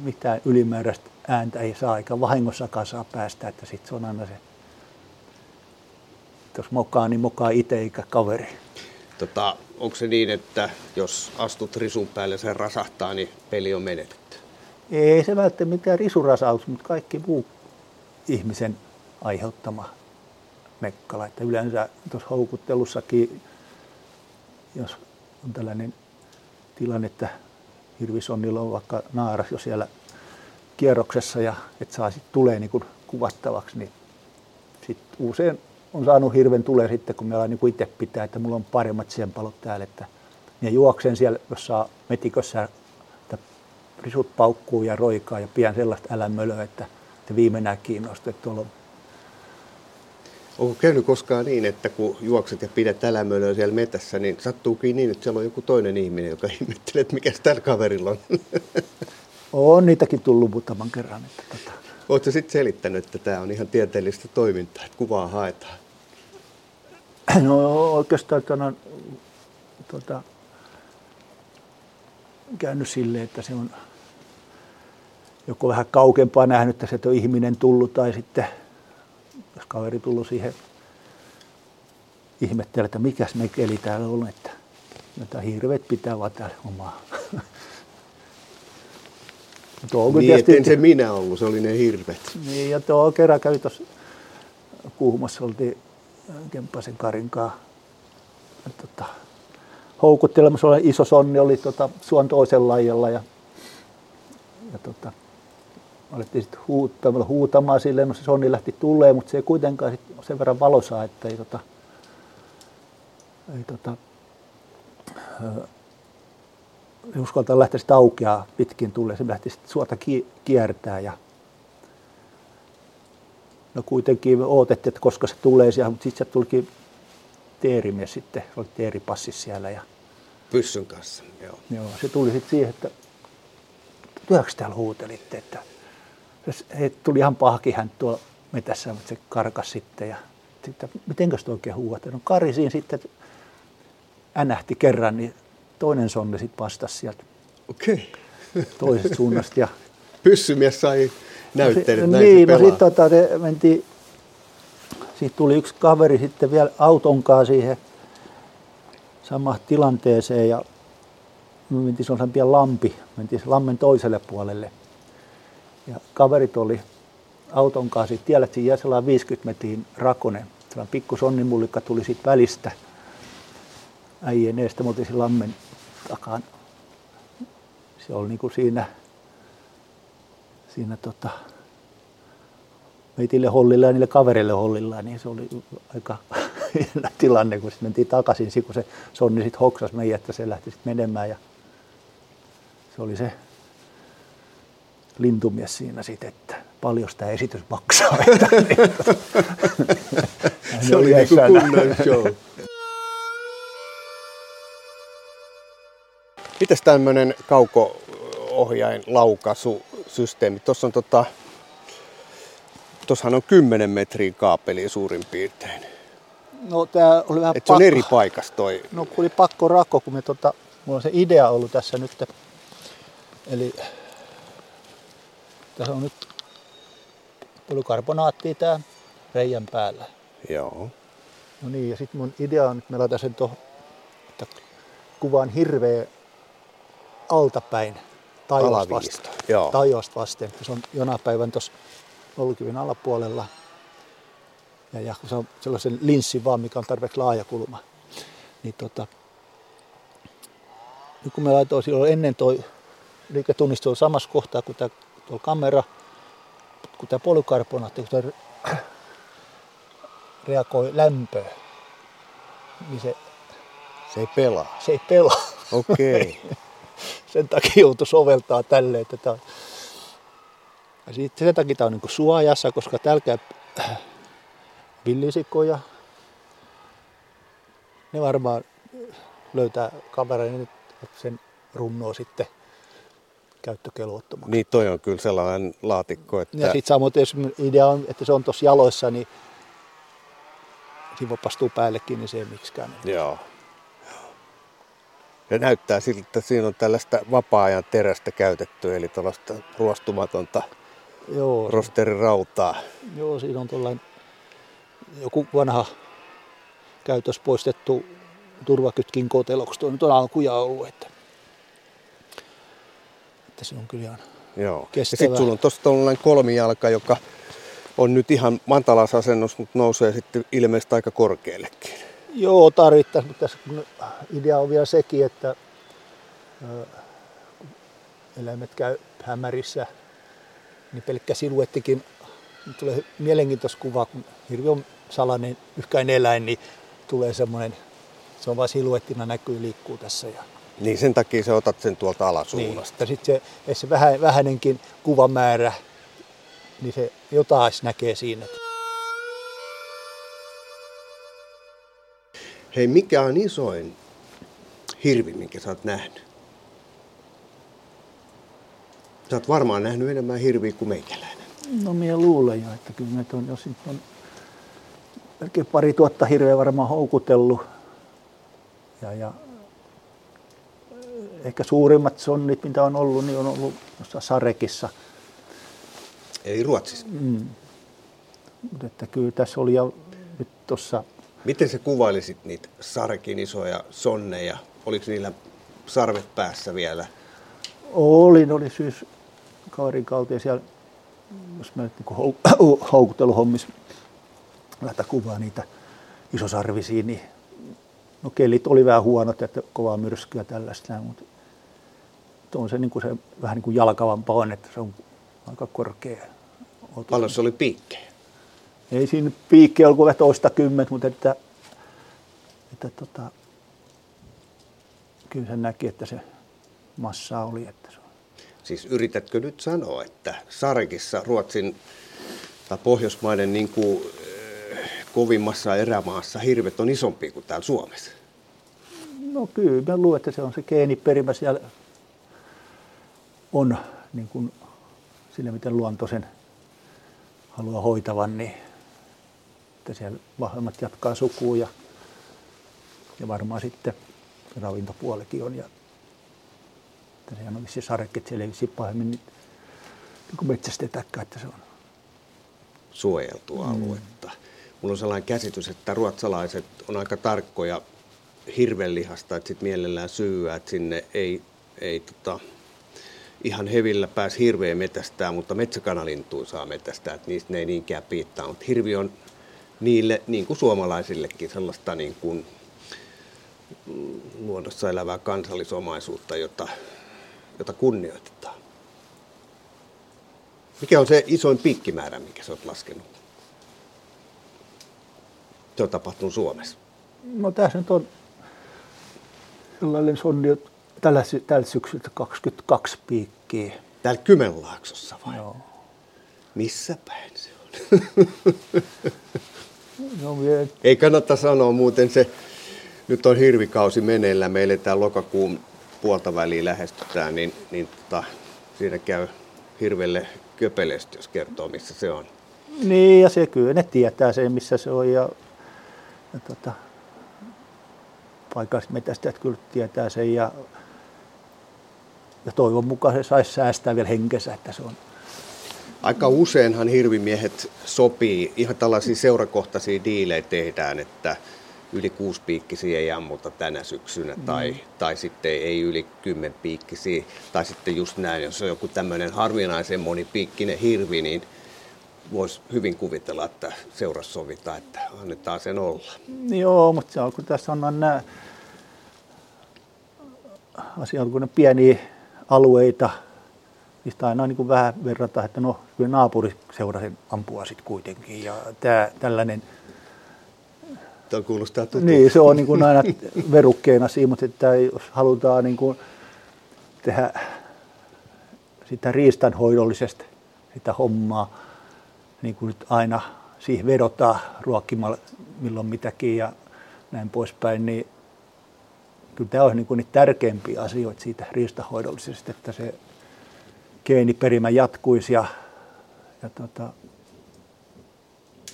mitään ylimääräistä ääntä ei saa, eikä vahingossakaan saa päästä, että sitten se on aina se, että jos mokaa, niin mokaa itse eikä kaveri. Onko se niin, että jos astut risun päälle ja sen rasahtaa, niin peli on menetetty? Ei se välttämättä mitään risurasaus, mutta kaikki muu ihmisen aiheuttama mekkala. Että yleensä tuossa houkuttelussakin, jos on tällainen tilanne, että hirvisonnilla on vaikka naaras jo siellä kierroksessa ja että saa sitten tulee niin kuin kuvattavaksi, niin sitten usein on saanut hirven tulee sitten, kun minä niin itse pitää, että mulla on paremmat sienpalot täällä. Että minä juoksen siellä, jos saa metikössä, että risut paukkuu ja roikaa ja pian sellaista älämölöä, että viimeinään kiinnostaa, että tuolla on. Onko käynyt koskaan niin, että kun juokset ja pidät älämölöä siellä metässä, niin sattuukin niin, että siellä on joku toinen ihminen, joka ihmettelee, että mikäs tällä kaverilla on? On niitäkin tullut muutaman kerran. Oletko sitten selittänyt, että tämä on ihan tieteellistä toimintaa, että kuvaa haetaan? No oikeastaan on käynyt silleen, että se on joko vähän kaukempaa nähnyt, että se on ihminen tullut, tai sitten jos kaveri tullut siihen ihmettelemään, että mikäs mekeli täällä on, että jotain hirveet pitää vaan täällä omaa. Niin, etten se minä ollut, se oli ne hirvet. Niin, ja tuo kerran kävi tuossa Kuhmossa, oltiin Kempasen karinkaa houkuttelemassa, oli iso sonni, oli suon toisen lajalla ja alettiin sitten huutamaan silleen, no se sonni lähti tulleen, mutta se ei kuitenkaan sit sen verran valosaa, että ei uskaltaa lähteä sitä aukeaa pitkin tulleen, se lähti sitten suota kiertää ja no kuitenkin odotettiin, että koska se tulee siellä, mutta sitten se tulikin teerimies sitten, oli teeripassis siellä ja pyssyn kanssa, joo. Se tuli sitten siihen, että työks täällä huutelitte, että se tuli ihan pahkihän tuolla metässä, mutta se karkas sitten ja sitten, mitenkäs toi oikein huuatte? No Kari siinä sitten änähti kerran, niin toinen sonni sitten vastasi sieltä toisesta suunnasta. Ja pyssymies sai näytteet, näin niin, se pelaa. Niin, no sitten siitä tuli yksi kaveri sitten vielä autonkaan siihen samaan tilanteeseen ja me mentiin sellaisen pian lampi, mentiin lammen toiselle puolelle. Ja kaverit oli autonkaan siitä tiellä, että siinä jäi sellainen 50 metrin rakonen. Sellainen pikku sonnimullikka tuli siitä välistä äijien eestä, me oltiin siinä lammen takan. Se oli niinku siinä meitille hollilla ja niille kavereille hollilla, niin se oli aika hieno tilanne, kun sitten mentiin takaisin, kun se sonni sitten hoksasi meidän, että se lähti sitten menemään ja se oli se lintumies siinä sitten, että paljon sitä esitys maksaa. Se oli niinku kunnon show. Mites tämmöinen kauko-ohjain laukaisu-systeemi? Tuossa on tuossahan on 10 metrin kaapeli suurin piirtein. No tää oli vähän pakko. Se on eri paikassa toi. No kun oli pakko rako, kun me mulla on se idea ollut tässä nyt. Eli tässä on nyt polykarbonaattia tää reijän päällä. Joo. No niin, ja sit mun idea on, että me laitan sen tuohon, että kuvaan hirveä altapäin taivaasta vasten. Se on jonain päivän tuossa olkiven alapuolella. Ja kun se on sellaisen linssin vaan, mikä on tarpeeksi laaja kulma. Niin nyt kun me laitoin silloin ennen toi liiketunnistus on samassa kohtaa kuin tämä kamera, kun tämä polykarbonaatti, kun tämä reagoi lämpöön, niin se ei pelaa. Okei. Sen takia joutui soveltaa tälleen. Sen takia tämä on niin kuin suojassa, koska täällä käy villisikoja. Ne varmaan löytää kameran ja sen runnoo sitten käyttökelvottomaksi. Niin, toi on kyllä sellainen laatikko. Että... Ja sitten samoin, jos idea on, että se on tuossa jaloissa, niin siinä voi pastua päällekin, niin se ei miksikään. Joo. Ja näyttää siltä, että siinä on tällaista vapaa-ajan terästä käytetty, eli tuollaista ruostumatonta rosterirautaa. Joo, siinä on tuollainen joku vanha käytös poistettu turvakytkin koteloksi. Tuo nyt on alkuja ollut, että se on kyllä ihan kestävää. Ja sitten sulla on tuossa tuollainen kolmijalka, joka on nyt ihan mantalasasennus, mutta nousee sitten ilmeisesti aika korkeallekin. Joo, tarvittaisiin, mutta tässä idea on vielä sekin, että eläimet käy hämärissä, niin pelkkä siluettikin tulee mielenkiintoista kuvaa, kun hirvi on salainen yhkäinen eläin, niin tulee semmoinen, se on vain siluettina näkyy, liikkuu tässä. Ja niin, sen takia sä otat sen tuolta alasuunnasta. Niin, sitten se vähänenkin kuvamäärä, niin se jotain näkee siinä. Hei, mikä on isoin hirvi, minkä sä oot nähnyt? Sä oot varmaan nähnyt enemmän hirviä kuin meikäläinen. No minä luulen jo, että kyllä nyt on, jos nyt on melkein 2000 hirveä varmaan houkutellut. Ja ehkä suurimmat sonnit, mitä on ollut, niin on ollut Sarekissa. Ei Ruotsissa. Mm. Mutta että kyllä tässä oli jo nyt tuossa. Miten sä kuvailisit niitä Sarekin isoja sonneja? Oliko niillä sarvet päässä vielä? Oli syyskaurinkautta ja siellä, jos mä nyt niin houkuteluhommissa lähtää kuvaa niitä isosarvisia, niin no kellit oli vähän huonot, että kovaa myrskyä tällaista, mutta on se, niin kuin se vähän niin kuin jalkavampaa on, että se on aika korkea. Paljon se oli piikkejä? Ei siinä piikki ollut kuin toistakymmentä, mutta että kyllä sen näki, että se massa oli. Että se. Siis yritätkö nyt sanoa, että Sarekissa Ruotsin tai Pohjoismaiden niin kuin, kovimmassa erämaassa hirvet on isompi kuin täällä Suomessa? No kyllä, mä luulen, että se on se geeniperimä siellä on niin kuin sillä, miten luonto sen haluaa hoitavan, niin että siellä vahvemmat jatkaa sukua ja varmaan sitten ravintopuolikin on. Ja sehän on vissi sarekki, siellä ei vissi pahemmin niin metsästetäkään, että se on suojeltua aluetta. Mulla on sellainen käsitys, että ruotsalaiset on aika tarkkoja hirvenlihasta, että sit mielellään syyä, että sinne ei ihan hevillä pääsi hirveä metästää, mutta metsäkanalintuun saa metästää, että niistä ne ei niinkään piittaa. Mutta hirvi on niille, niin kuin suomalaisillekin, sellaista niin kuin luonnossa elävää kansallisomaisuutta, jota kunnioitetaan. Mikä on se isoin piikkimäärä, minkä sä oot laskenut? Se on tapahtunut Suomessa. No tässä nyt on sellainen sonni, tällä syksyllä 22 piikkiä. Täällä Kymenlaaksossa vai? Joo. Missä päin se on? No, ei kannata sanoa muuten se. Nyt on hirvikausi meneillään. Me eletään lokakuun puolta väliin lähestytään, niin siinä käy hirvelle köpelöstä, jos kertoo missä se on. Niin ja se kyllä ne tietää sen missä se on ja paikalliset metästäjät kyllä tietää sen ja toivon mukaan se saisi säästää vielä henkensä, että se on. Aika useinhan hirvimiehet sopii, ihan tällaisia seurakohtaisia diilejä tehdään, että yli 6-piikkisiä ei ammuta tänä syksynä tai sitten ei yli 10-piikkisiä tai sitten just näin, jos on joku tämmöinen harvinaisen monipiikkinen hirvi, niin voisi hyvin kuvitella, että seurassa sovitaan, että annetaan sen olla. Joo, mutta se alkoi tässä on nämä asiantuntijan pieniä alueita, mistä aina niin kuin vähän verrataan, että no kyllä naapuri seurasi ampua sitten kuitenkin ja tällainen. Tämä kuulostaa tutulta. Niin, se on niin kuin aina verukkeena siinä, mutta että jos halutaan niin kuin tehdä sitä riistanhoidollisesti sitä hommaa, niin kuin nyt aina siihen vedotaan ruokkimalla milloin mitäkin ja näin poispäin, niin kyllä tämä on niin kuin niitä tärkeimpiä asioita siitä riistahoidollisesti, että se geeniperimä jatkuisi ja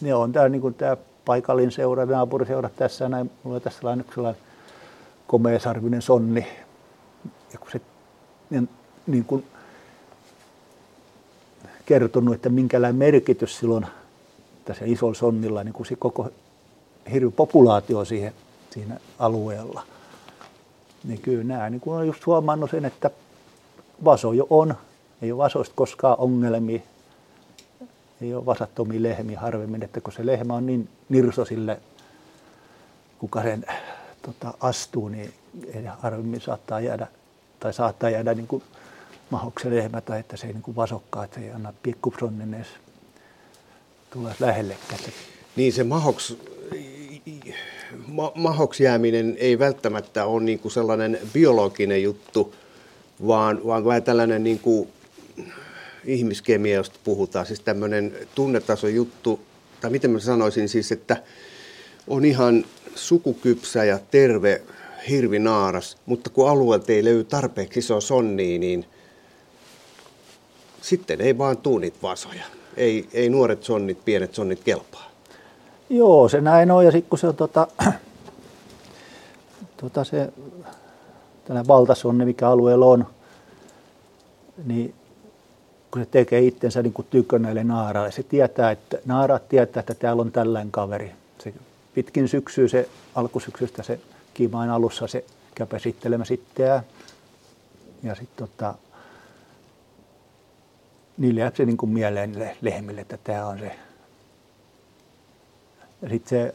ne on tämä, niin kuin tämä paikallinen seura, naapuriseura tässä näin, mulla on tässä sellainen komea sarvinen sonni, ja kun se niin kuin kertonut, että minkälainen merkitys silloin tässä isolla sonnilla, niin kuin se koko hirvipopulaatio siinä alueella. Niin kyllä nämä niin kuin on just huomannut sen, että vaso jo on, ei ole vasoista koskaan ongelmia, ei ole vasattomia lehmiä harvemmin, että kun se lehmä on niin nirso sille, kuka sen astuu, niin harvemmin saattaa jäädä niin kuin mahoksen lehmä tai että se ei niin kuin vasokkaa, että se ei anna pikkupsonnen edes tulla lähellekään. Niin se mahoksi jääminen ei välttämättä ole niin kuin sellainen biologinen juttu, vaan vähän tällainen niin kuin ihmiskemia, josta puhutaan, siis tämmöinen tunnetaso juttu, tai miten mä sanoisin siis, että on ihan sukukypsä ja terve hirvinaaras, mutta kun alueelta ei löydy tarpeeksi isoa sonnia, niin sitten ei vaan tuu niitä vasoja. Ei nuoret sonnit, pienet sonnit kelpaa. Joo, se näin on. Ja sitten kun se on se tällainen valtasonni, mikä alueella on, niin kun se tekee itsensä niin kuin tykö näille naaraille, se tietää, että naaraat tietää, että täällä on tällainen kaveri. Se pitkin syksyä, se alkusyksystä se kiimain alussa se käpäsittelemä sitteää. Ja sitten niille jää se niin kuin mieleen lehmille, että tämä on se. Ja sitten se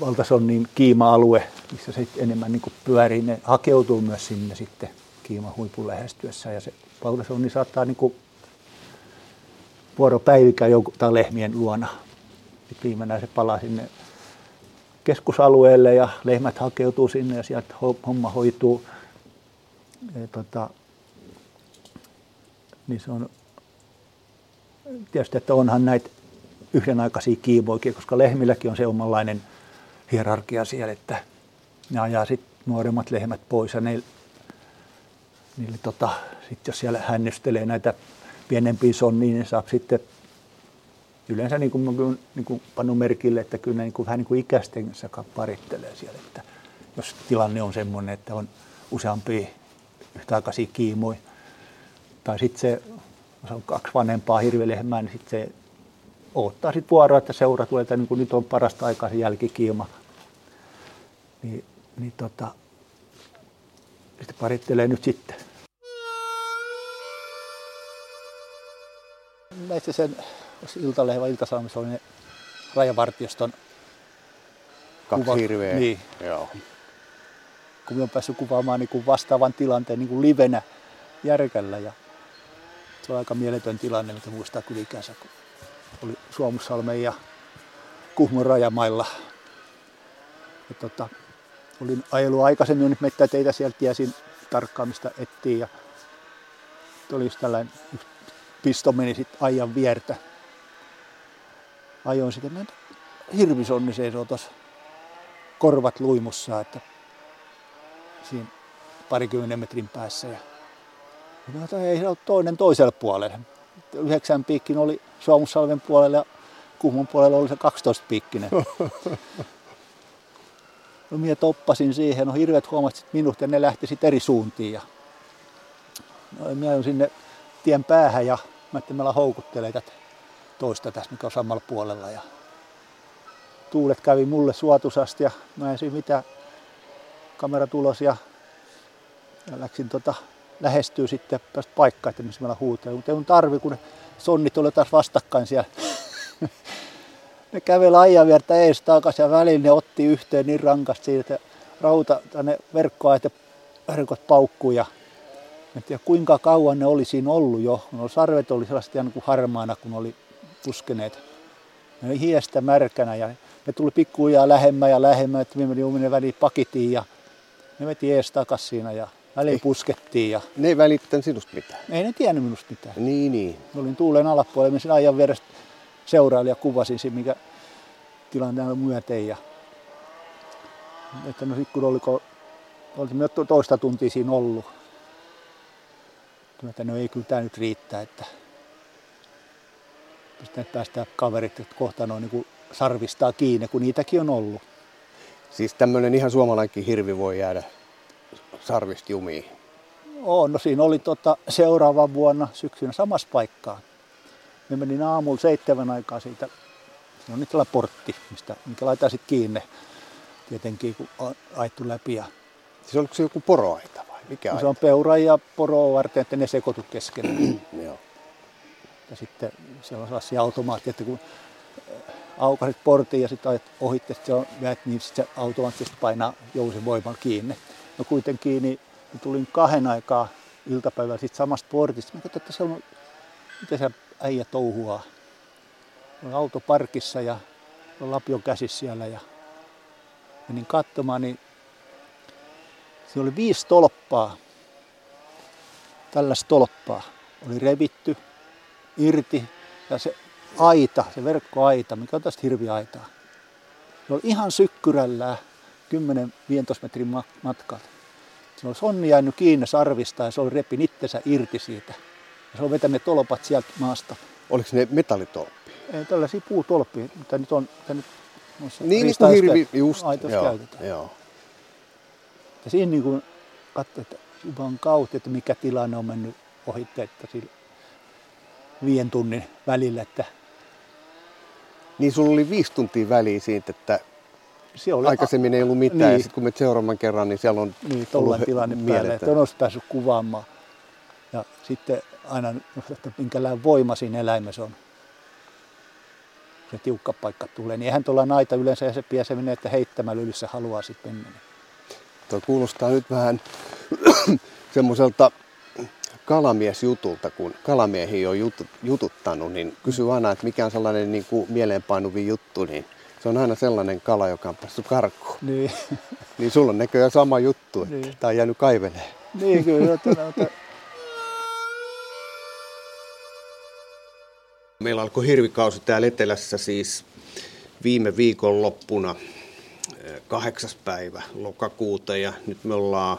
valtasonnin kiima-alue, missä se enemmän niin kuin pyörii, ne hakeutuu myös sinne sitten kiimahuipun lähestyessä. Ja se valtasonni saattaa niin kuin vuoropäivikään joutua lehmien luona. Sitten viimeinen se palaa sinne keskusalueelle ja lehmät hakeutuu sinne ja sieltä homma hoituu. Niin se on tietysti, että onhan näitä yhdenaikaisia kiimoikia, koska lehmilläkin on se omanlainen hierarkia siellä, että ne ajaa sitten nuoremmat lehmät pois ja niille sit jos siellä hännystelee näitä pienempiä sonnia, niin saa sitten yleensä niin kuin pannut merkille, että kyllä ne vähän niin kuin ikäistensä parittelee siellä, että jos tilanne on semmoinen, että on useampia yhtäaikaisia kiimoja. Tai sitten se on kaksi vanhempaa hirvelehmää, niin sitten se odottaa sit vuoroa, että seura tulee, että niin kuin nyt on parasta aikaa se jälkikiima. Sitten parittelee nyt sitten. Näissä sen Iltalehti vai Ilta-Sanomissa oli ne rajavartioston kaksi hirveä. Niin. Joo. Kun me on päässyt kuvaamaan niin kuin vastaavan tilanteen niin kuin livenä järkällä. Ja se on aika mieletön tilanne, mitä muistaa kyllä ikänsä, kun oli Suomussalmen ja Kuhmon rajamailla. Ja olin ajellut aikaisemmin, nyt meitä teitä sieltä tiesin tarkkaan, mistä etsiin. Ja oli just tällainen pisto meni sitten aijan viertä. Ajoin sitten, että hirvisonni seisoo tuossa korvat luimussa, että siinä 20 metrin päässä. Ja ei se ole toinen toisella puolella. 9 piikkin oli Suomussalmen puolella ja Kuhmon puolella oli se 12 piikkinen. No minä toppasin siihen, hirvet huomasivat minut ja ne lähti sitten eri suuntiin. Ja minä ajoin sinne tien päähän ja mä ajattelin, että mä houkuttelen tätä toista tässä, mikä on samalla puolella. Ja tuulet kävi mulle suotuisasti ja mä en siinä mitään. Kamera tulos ja läksin lähestyy sitten päästä paikkaa, että missä meillä huutelee. Mutta ei mun tarvi, kun sonnit oli taas vastakkain siellä. Ne käveli aijan viertä ees takas ja välillä ne otti yhteen niin rankasti siitä, että verkot paukkuu. Ja en tiedä kuinka kauan ne oli siinä ollut jo. No, sarvet oli sellaista ihan kuin harmaana, kun oli puskeneet. Ne oli hiestä märkänä ja ne tuli pikkuhiljaa lähemmän, että me meni uuminen väliin pakitiin ja ne veti ees takas siinä. Ja väliin puskettiin. Ja ne ei välittänyt sinusta mitään? Ei ne tiennyt minusta mitään. Niin. Olin tuulen alapuolella ja minä sen ajan vierestä seurailin ja kuvasin sen, mikä tilanteella myöten. Ja että no sit kun olisimme toista tuntia siinä ollut. Että no ei kyllä tämä nyt riittää, että päästään kaverit, että kohta noin niin sarvistaa kiinni, kun niitäkin on ollut. Siis tämmöinen ihan suomalainenkin hirvi voi jäädä sarvista jumiin? No siinä oli seuraavan vuonna syksynä samassa paikkaan. Me menin aamulla 7 aikaa siitä. Siinä on nyt tällä portti, minkä laitetaan sitten kiinni tietenkin, kun aittu läpi. Siis oliko se joku poroaita vai mikä aita? Se on peura ja poroa varten, että ne sekoitu keskenään. Joo. Ja sitten siellä on sellaisia automaattia, että kun aukaisit portin ja sitten ajat ohitte, niin sitten se automaattisesti painaa jousen voiman kiinni. No kuitenkin niin tulin 2 aikaa iltapäivällä sitten samasta portista. Mä katsoin, että siellä on, miten se äijä touhuaa. Olin auto parkissa ja lapion käsissä siellä ja menin katsomaan, niin siinä oli 5 tolppaa. Tällaista tolppaa oli revitty irti ja se aita, se verkkoaita, mikä on tästä hirviaitaa. Se oli ihan sykkyrällään 10-15 metrin matkalta. Se oli sonni jäänyt kiinni sarvista ja se oli repin itsensä irti siitä. Ja se oli vetänyt tolpat sieltä maasta. Oliko ne metallitolppia? Ei, tällaisia puutolppia, mitä nyt on riistaisaitoissa käytetään. Joo. Ja siinä niin kuin katsoin, että juman kautta, että mikä tilanne on mennyt ohitte, että sillä 5 tunnin välillä. Että... Niin sulla oli 5 tuntia väliä siitä, että oli... aikaisemmin ei ollut mitään niin. Ja sitten kun menet seuraavan kerran, niin siellä on niin, ollut tilanne päälle, että on olisi päässyt kuvaamaan. Ja sitten aina, että minkälainen voima siinä eläimessä on. Se tiukka paikka tulee, niin eihän tuolla naita yleensä ja se piäse menee, että heittämällä yli se haluaa sitten mennä. Tuo kuulostaa nyt vähän semmoiselta kalamiesjutulta, kun kalamiehiä on jututtanut, niin kysyy aina, että mikä on sellainen niin kuin mieleenpainuvi juttu, niin se on aina sellainen kala, joka on päässyt karkuun. Niin. Niin sulla on näköjään sama juttu, että niin. Tämä on jäänyt kaiveleen. Niin kyllä. Meillä alkoi hirvikausi täällä etelässä siis viime viikon loppuna 8. päivä lokakuuta ja nyt me ollaan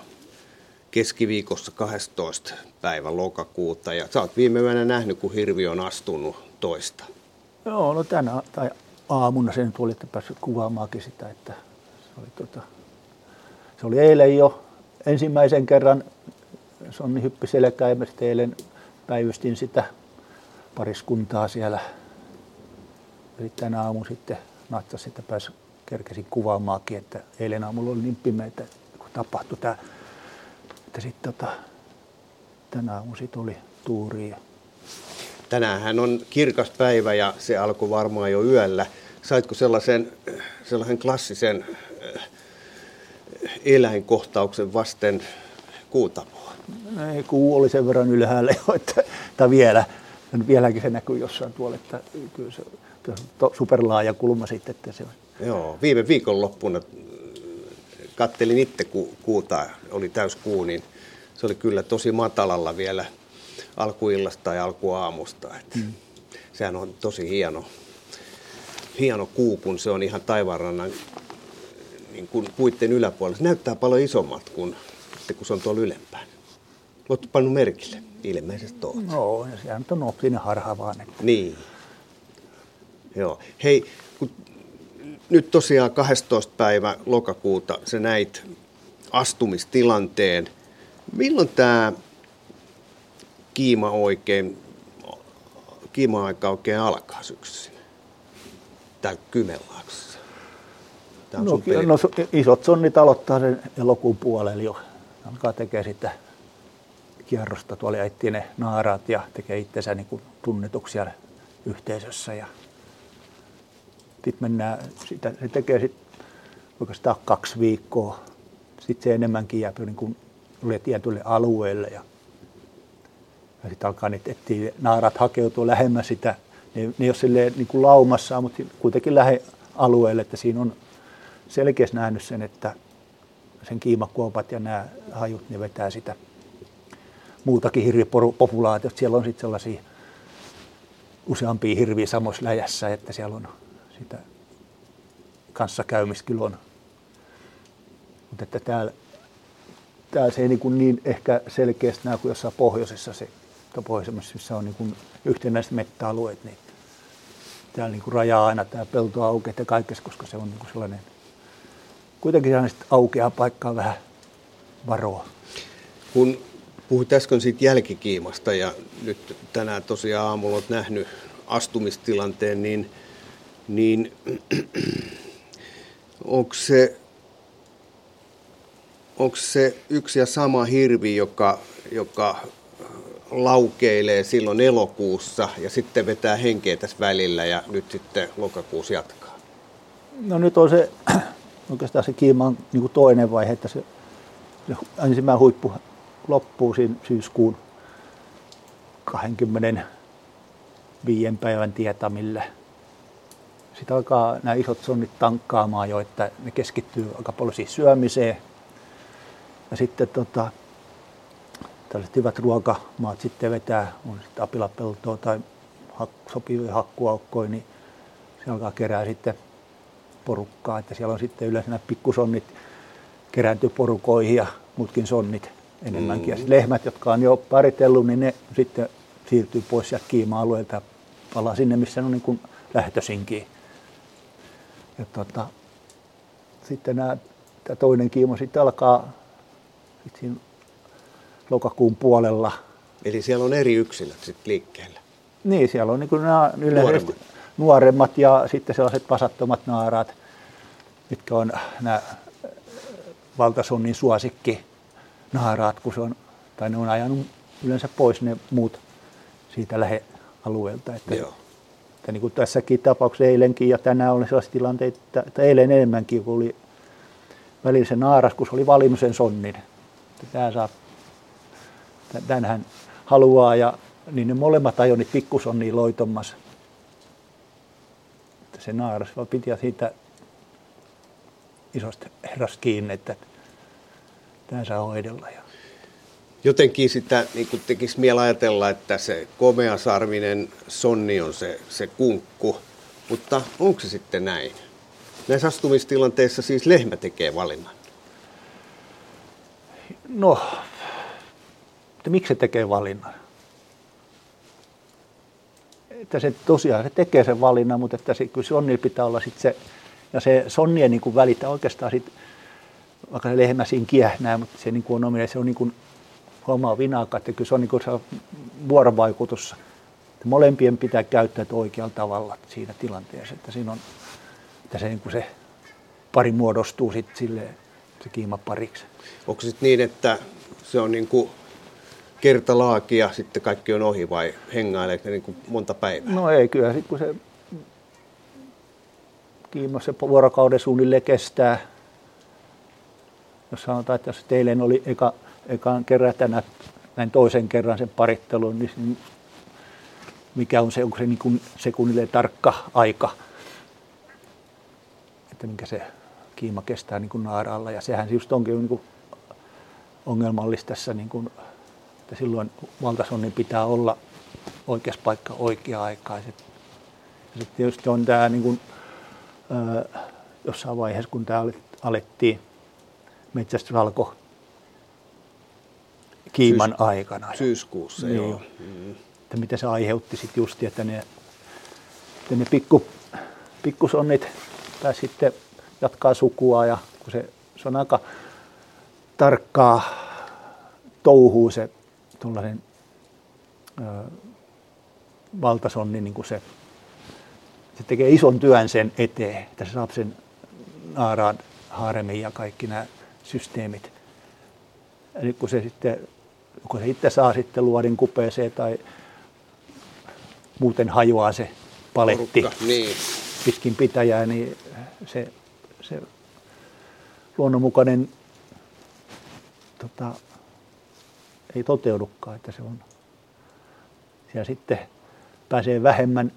keskiviikossa 12. päivä lokakuuta ja sä oot viime yönä nähnyt, kun hirvi on astunut toista. Joo, no tänä tai aamuna se nyt oli, että päässyt kuvaamaankin sitä, että se oli eilen jo ensimmäisen kerran sonni hyppi selkään ja mä sitten eilen päivystin sitä pariskuntaa siellä. Eli tänä aamun sitten natsas, että kerkesin kuvaamaankin, että eilen aamulla oli niin pimeätä, kun tapahtui tämä. Että sitten tänä aamu sit oli tuuri. Tänäänhän on kirkas päivä ja se alkoi varmaan jo yöllä. Saitko sellaisen klassisen eläinkohtauksen vasten kuutamoa? Ei, kuu oli sen verran ylhäällä jo, että vieläkin se näkyy jossain tuolla, että kyllä se superlaaja kulma sitten. Että se on. Joo, viime viikonloppuna kattelin itse kuuta, oli täyskuu, niin se oli kyllä tosi matalalla vielä alkuillasta ja alkuaamusta. Sehän on tosi hieno kuu, kun se on ihan taivaanrannan niin kuin puitten yläpuolella. Se näyttää paljon isommat kuin sitten, kun se on tuolla ylempään. Oletko pannut merkille? Ilmeisesti olet. No, ja sehän on optinen harha vaan. Että... Niin. Joo. Hei, nyt tosiaan 12. päivä lokakuuta sä näit astumistilanteen. Milloin tämä kiima-aika oikein alkaa syksyisin? Täällä Kymenlaaksossa. No, isot sonnit aloittaa sen elokuun puolella jo. Alkaa tekee sitä kierrosta. Tuolla äitti ne naaraat ja tekee itsensä niin kuin tunnetuksia yhteisössä. Ja sitten mennään, se tekee sit oikeastaan 2 viikkoa. Sitten se enemmänkin jää niin tietylle alueelle. Ja sitten alkaa niitä etsiä, naarat hakeutua lähemmäs sitä. Ne ei ole silleen niin kuin laumassa, mutta kuitenkin lähialueelle. Että siinä on selkeästi nähnyt sen, että sen kiimakuopat ja nämä hajut, ne vetää sitä muutakin hirvipopulaatiota. Siellä on sitten sellaisia useampia hirviä samassa läjässä, että siellä on... Sitä kanssakäymistä kyllä on. Mutta että täällä se ei niin ehkä selkeästi näy kuin jossain pohjoisessa, missä on niin yhtenäiset mettäalueet. Niin täällä niin rajaa aina tämä pelto aukeaa ja kaikessa, koska se on niin sellainen, kuitenkin aina aukeaa paikkaa vähän varoa? Kun puhuit äsken siitä jälkikiimasta ja nyt tänään tosiaan aamulla olet nähnyt astumistilanteen, niin onko se yksi ja sama hirvi, joka laukeilee silloin elokuussa ja sitten vetää henkeä tässä välillä ja nyt sitten lokakuussa jatkaa? No nyt on se oikeastaan se kiiman niin kuin toinen vaihe, että se ensimmäinen huippu loppuu siinä syyskuun 25 päivän tietämillä. Sitten alkaa nämä isot sonnit tankkaamaan jo, että ne keskittyy aika paljon siis syömiseen. Ja sitten tällaiset hyvät ruokamaat sitten vetää, on sitten apilapeltoa tai sopivia hakkuaukkoja, niin se alkaa kerää sitten porukkaa. Että siellä on sitten yleensä nämä pikkusonnit kerääntyy porukoihin ja muutkin sonnit enemmänkin. Ja sitten lehmät, jotka on jo paritellut, niin ne sitten siirtyy pois sieltä kiima-alueelta ja palaa sinne, missä ne on niin kuin lähtöisinkin. Ja sitten tämä toinen kiima sitten alkaa sitten lokakuun puolella. Eli siellä on eri yksilöt sitten liikkeellä? Niin, siellä on niin kuin nämä nuoremmat ja sitten sellaiset vasattomat naaraat, mitkä on nämä valtasonnin suosikki naaraat, kun se on, tai ne on ajanut yleensä pois ne muut siitä lähialueelta. Että niin kuin tässäkin tapauksessa eilenkin ja tänään oli sellaisia tilanteita, että eilen enemmänkin, kun oli välillä se naaras, kun se oli valinnut sen sonnin. Tämän hän haluaa, ja niin ne molemmat ajoi niitä pikkusonnia loitomassa. Se naaras vaan piti siitä isosta herrasta kiinni, että tämän saa hoidella. Jotenkin sitä niin kuin tekisi mieli ajatella, että se komeasarvinen sonni on se kunkku, mutta onko se sitten näin? Näissä astumistilanteissa siis lehmä tekee valinnan. No, että miksi se tekee valinnan? Että se tosiaan se tekee sen valinnan, mutta että se, kyllä sonnilla pitää olla sitten se, ja se sonnien niin kuin välitä oikeastaan sitten, vaikka se lehmä siinä kiehnää, mutta se niin kuin on ominen, se on niin kuin hommaa vinaka, että kyllä se on niin kuin se vuorovaikutus. Että molempien pitää käyttää oikealla tavalla siinä tilanteessa, että siinä on, että se, niin kuin se pari muodostuu sitten silleen, se kiimapariksi. Onko se niin, että se on niin kuin kertalaaki ja sitten kaikki on ohi vai hengaileeko ne niin kuin monta päivää? No ei, kyllä sitten kun se kiima se vuorokauden suunnilleen kestää. Jos sanotaan, että jos eilen oli ekan kerran tänä näin toisen kerran sen parittelun, niin mikä on se, onko se niin kuin sekunnilleen tarkka aika, että minkä se kiima kestää niin kuin naaralla, ja sehän just onkin niin kuin ongelmallista tässä, niin kuin, että silloin valtasonnin pitää olla oikeas paikka oikea-aikaiset. Ja sitten tietysti on tämä niin kuin, jossain vaiheessa, kun tämä alettiin metsästys alkoi kiiman aikana. Syyskuussa, niin, joo. Että mitä se aiheutti sitten justi, että ne pikkusonnit pääsi sitten jatkaa sukua, ja kun se on aika tarkkaa touhuu se tuollainen valtasonni, niin kuin se tekee ison työn sen eteen, että se saa sen naaraan haaremin ja kaikki nämä systeemit. Eli kun se sitten, kun se itse saa sitten luodin kupeeseen tai muuten hajoaa se paletti porukka, niin pitkin pitäjää, niin se luonnonmukainen ei toteudukaan, että se on. Siellä sitten pääsee vähemmän,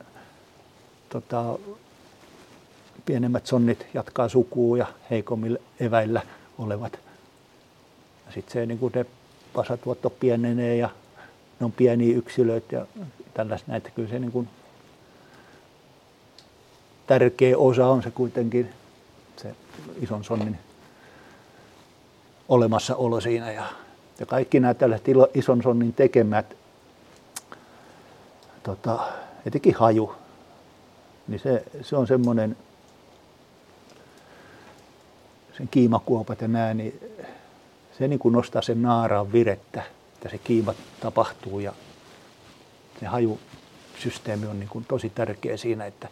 pienemmät sonnit jatkaa sukua ja heikommilla eväillä olevat. Ja sitten se niin kuin ne vasatuotto pienenee ja ne on pieniä yksilöitä ja tällaista näitä. Kyllä se niin kuin tärkeä osa on se kuitenkin, se ison sonnin olemassaolo siinä, ja kaikki nämä tällaiset ison sonnin tekemät, etenkin haju, niin se on semmoinen, sen kiimakuopat ja nämä, niin se niin kuin nostaa sen naaraan virettä, että se kiima tapahtuu ja se hajusysteemi on niin kuin tosi tärkeä siinä, että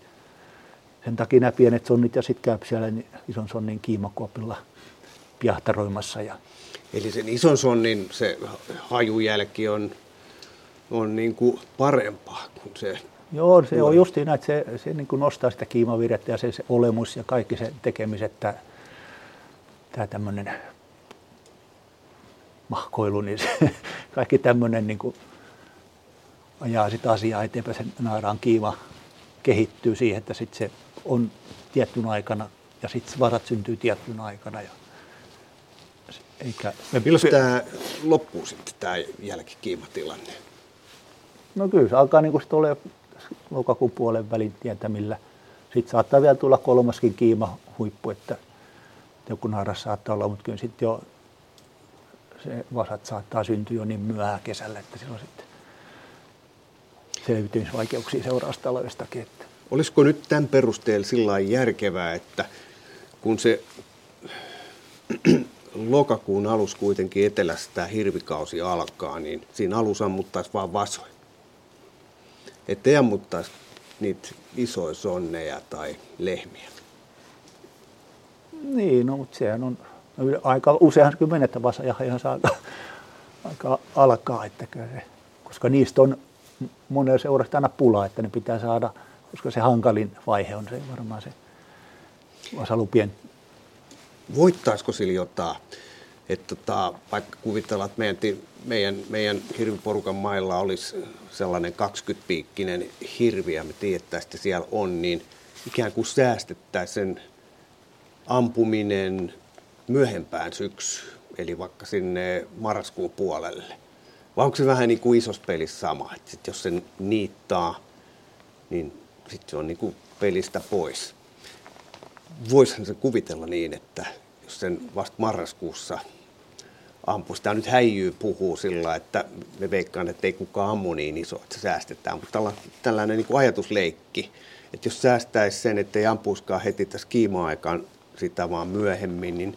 sen takia nämä pienet sonnit ja sitten käy siellä ison sonnin kiimakuopilla piahtaroimassa. Ja eli sen ison sonnin se hajujälki on niin kuin parempaa kuin se. Joo, se on justiin näin, että se niin kuin nostaa sitä kiimavirettä ja se olemus ja kaikki se tekemiset, että tämä tämmöinen mahkoilu, niin se, kaikki tämmöinen niin kuin ajaa sitä asiaa eteenpäin, sen naaraan kiima kehittyy siihen, että sitten se on tiettynä aikana ja sitten varat syntyy tiettynä aikana. Ja milloin tämä loppuu sitten tämä jälkikiimatilanne? No kyllä se alkaa niin kuin sitten olemaan lokakuun puolen välin tietämillä. Sitten saattaa vielä tulla kolmaskin kiimahuippu, että joku naaras saattaa olla, mutta kyllä sitten jo se vasat saattaa syntyä jo niin myöhään kesällä, että silloin sitten selviytymisvaikeuksia seuraavasta talvestakin. Että. Olisiko nyt tämän perusteella sillä järkevää, että kun se lokakuun alus kuitenkin etelässä tämä hirvikausi alkaa, niin siinä alussa ammuttaisiin vaan vasoja? Ettei ammuttaisi niitä isoja sonneja tai lehmiä? Niin, no mutta sehän on aika useinhan kyllä menettä vasajahan ihan saa aika alkaa, että se, koska niistä on monella seurasta aina pulaa, että ne pitää saada, koska se hankalin vaihe on se varmaan se vasalupien. Voittaisiko sillä jotain, että vaikka kuvitellaan, että meidän hirviporukan mailla olisi sellainen 20-piikkinen hirvi ja me tiedettäisiin, että siellä on, niin ikään kuin säästettäisiin sen ampuminen myöhempään syksyyn, eli vaikka sinne marraskuun puolelle. Vai onko se vähän niin kuin isossa pelissä sama, että sit jos sen niittaa, niin sitten se on niin kuin pelistä pois. Voisihan se kuvitella niin, että jos sen vasta marraskuussa ampuu, sitä nyt häijyy puhuu sillä, että me veikkaan, että ei kukaan ammu niin iso, että se säästetään. Mutta tällainen niin kuin ajatusleikki, että jos säästäisi sen, että ei ampuiskaan heti tässä kiima-aikaan sitä vaan myöhemmin,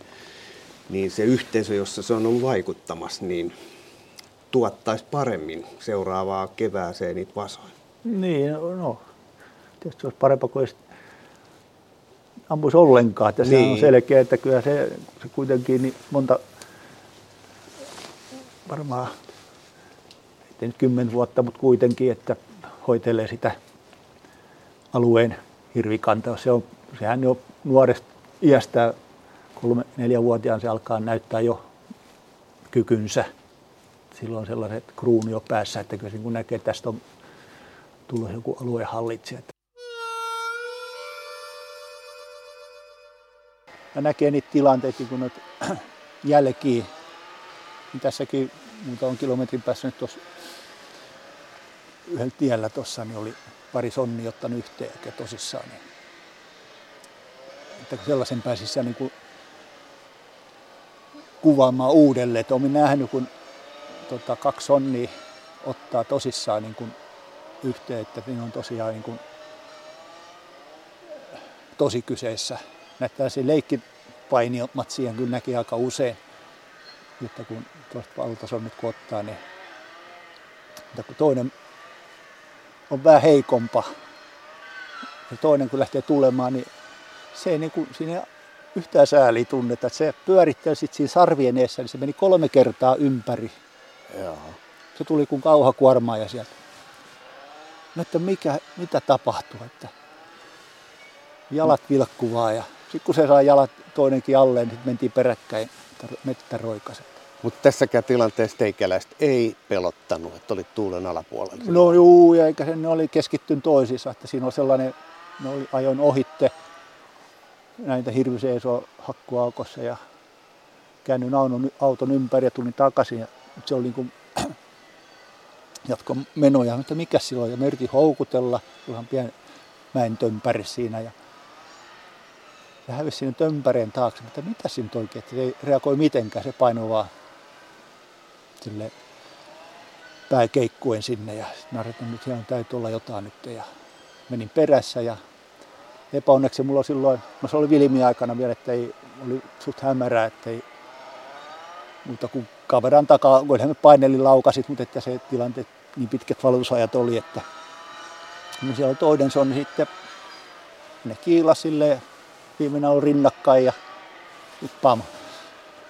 niin se yhteisö, jossa se on ollut vaikuttamassa, niin tuottaisi paremmin seuraavaa kevääseen niitä vasoja. Niin, no. Tietysti se olisi parempaa kuin ampuisi ollenkaan. Että niin. Se on selkeä, että kyllä se kuitenkin niin monta, varmaan, ettei nyt 10 vuotta, mutta kuitenkin, että hoitelee sitä alueen hirvikantaa. Sehän jo nuoresta iästä 3-4-vuotiaan se alkaa näyttää jo kykynsä. Silloin sellaiset kruunu jo päässä, että kyllä se kun näkee, että tästä on tullut joku alueen hallitsija. Mä näkee niitä tilanteita, kun noita jälkiä. Tässäkin muutaman kilometrin päässä nyt tuossa yhdellä tiellä tuossa niin oli pari sonnia ottanut yhteen ja tosissaan. Niin, että sellaisen pääsissä niin kuin kuvaamaan uudelleen. Että olen nähnyt, kun 2 sonnia ottaa tosissaan niin kuin yhteen, että niin on tosiaan niin kuin tosi kyseessä. Näyttää se leikkipainiomat siihen kyllä näki aika usein, että kun tuosta altasonnit kun ottaa, niin kun toinen on vähän heikompa ja toinen kun lähtee tulemaan, niin se ei niin kuin siinä yhtään sääliä tunneta. Se pyörittää sitten siinä sarvien eessä, niin se meni 3 kertaa ympäri. Joo. Se tuli kuin kauhakuormaaja sieltä. No että mitä tapahtuu, että jalat vilkkuvaa ja sitten kun se saa jalat toinenkin alle, niin sitten mentiin peräkkäin mettä roikaset. Mutta tässäkään tilanteessa teikäläiset ei pelottanut, että oli tuulen alapuolella. No juu, eikä sen ne oli keskittynyt toisiinsa, että siinä on sellainen, ne oli ajoin ohitte. Näitä hirvi seisoo hakkuaukossa ja käännyin auton ympäri ja tulin takaisin. Ja se oli niin kuin jatkon menoja, mutta mikä silloin? Ja me yritin houkutella, ihan pian mäen tömpäri siinä. Ja hävisi sinne tömpäreen taakse, mutta mitä siinä oikein? Se ei reagoi mitenkään, se painoi vaan silleen pääkeikkuen sinne. Ja sitten ajattelin, että siellä täytyy olla jotain nyt. Ja menin perässä ja epäonneksi mulla silloin, se oli vilmiä aikana vielä, että oli suht hämärää, että ei Mutta kun kaveran takaa, olihan me painelin laukasit, mutta että se tilanne, niin pitkät valotusajat oli, että niin siellä oli toinen, se on niin sitten ne kiilas silleen, viimeinen oli rinnakkain ja nyt pam.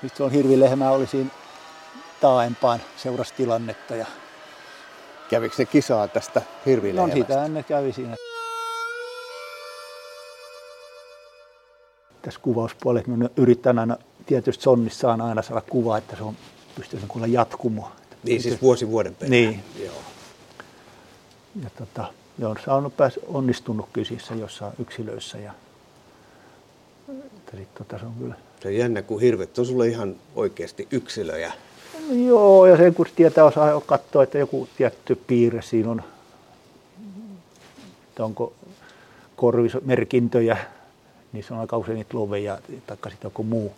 Nyt se on hirvilehmä, oli siinä taaempaan, seurasi tilannetta. Ja... Kävikö se kisaa tästä hirvilehmästä? No sitähän ne kävi siinä. Tässä kuvauspuolella minä yritän aina, tietysti sonnissaan aina saada kuvaa, että se on pystyy olla jatkumoa. Niin siis vuosi vuoden perään. Niin. Joo. Ja ja on saanut onnistunut kysissä jossain yksilöissä. Ja... se on kyllä... Se on jännä, kun hirvet on sulle ihan oikeasti yksilöjä. Joo, ja sen kun tietää osaa katsoa, että joku tietty piirre siinä on, että onko korvimerkintöjä, niin se on aika usein niitä loveja, tai sitten joku muu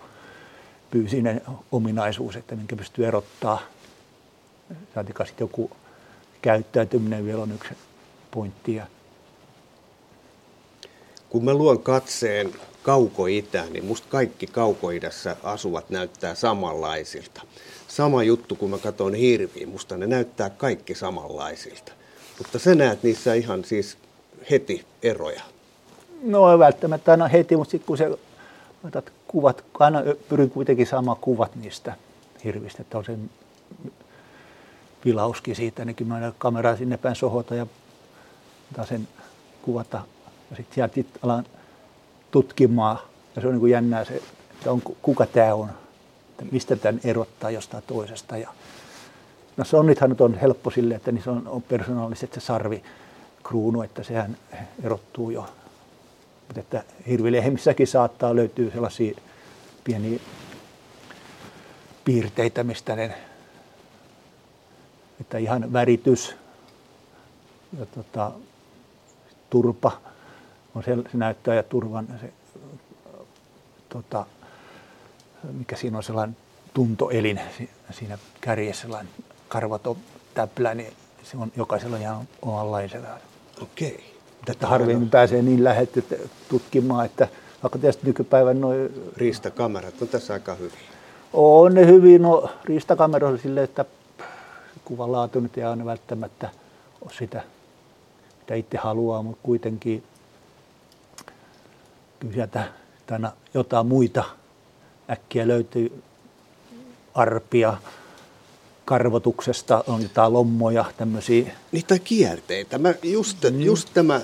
fyysinen ominaisuus, että minkä pystyy erottaa. Saatika sitten joku käyttäytyminen vielä on yksi pointti. Ja... Kun mä luon katseen Kauko-itään, niin musta kaikki Kauko-idässä asuvat näyttää samanlaisilta. Sama juttu, kun mä katson hirviä, musta ne näyttää kaikki samanlaisilta. Mutta sä näet niissä ihan siis heti eroja. No ei välttämättä aina heti, mutta sitten kun sä otat kuvat, aina pyrin kuitenkin saamaan kuvat niistä hirvistä. Että on sen vilauskin siitä, ainakin mä aina kameraa sinne päin sohota ja otan sen kuvata. Ja sitten sieltä alan tutkimaan. Ja se on niin kuin jännää se, että on, kuka tämä on, että mistä tämän erottaa jostain toisesta. Ja no sonnithan nyt on helppo silleen, että niissä on persoonalliset se sarvikruunu, että sehän erottuu jo. Mutta että hirvilehmissäkin saattaa löytyä sellaisia pieniä piirteitä, mistä ne, että ihan väritys ja turpa on se näyttää ja turvan se, mikä siinä on sellainen tuntoelin siinä kärjessä, sellainen karvaton täplä, niin se on jokaisella ihan omanlaisella. Okei. Tätä harvemmin pääsee niin lähetty tutkimaan, että vaikka tietysti nykypäivän noin... Riistakamerat on tässä aika hyvin. On ne hyvin, no riistakamerat on silleen, että kuvan laatu nyt ei aina välttämättä ole sitä, mitä itse haluaa, mutta kuitenkin kyllä sieltä aina jotain muita äkkiä löytyy arpia. Karvotuksesta on jotain lommoja, tämmöisiä. Niitä kierteitä. Mä just tämä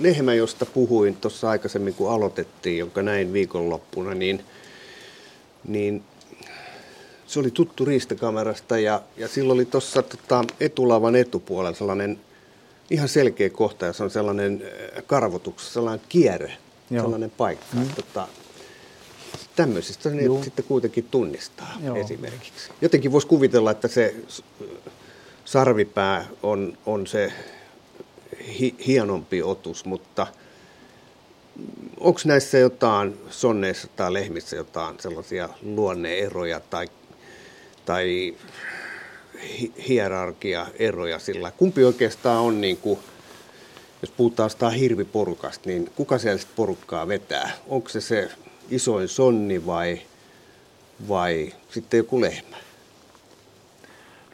lehmä, josta puhuin tuossa aikaisemmin, kun aloitettiin, jonka näin viikonloppuna, niin se oli tuttu riistakamerasta ja sillä oli tuossa etulavan etupuolella sellainen ihan selkeä kohta, ja se on sellainen karvotuksessa, sellainen kierre, joo, sellainen paikka. Mm. Tämmöisistä ne sitten kuitenkin tunnistaa, joo, esimerkiksi. Jotenkin voisi kuvitella, että se sarvipää on se hienompi otus, mutta onko näissä jotain sonneissa tai lehmissä jotain sellaisia luonneeroja tai hierarkiaeroja sillä? Kumpi oikeastaan on, niin kuin, jos puhutaan sitä hirviporukasta, niin kuka siellä porukkaa vetää? Onko se isoin sonni vai sitten joku lehmä?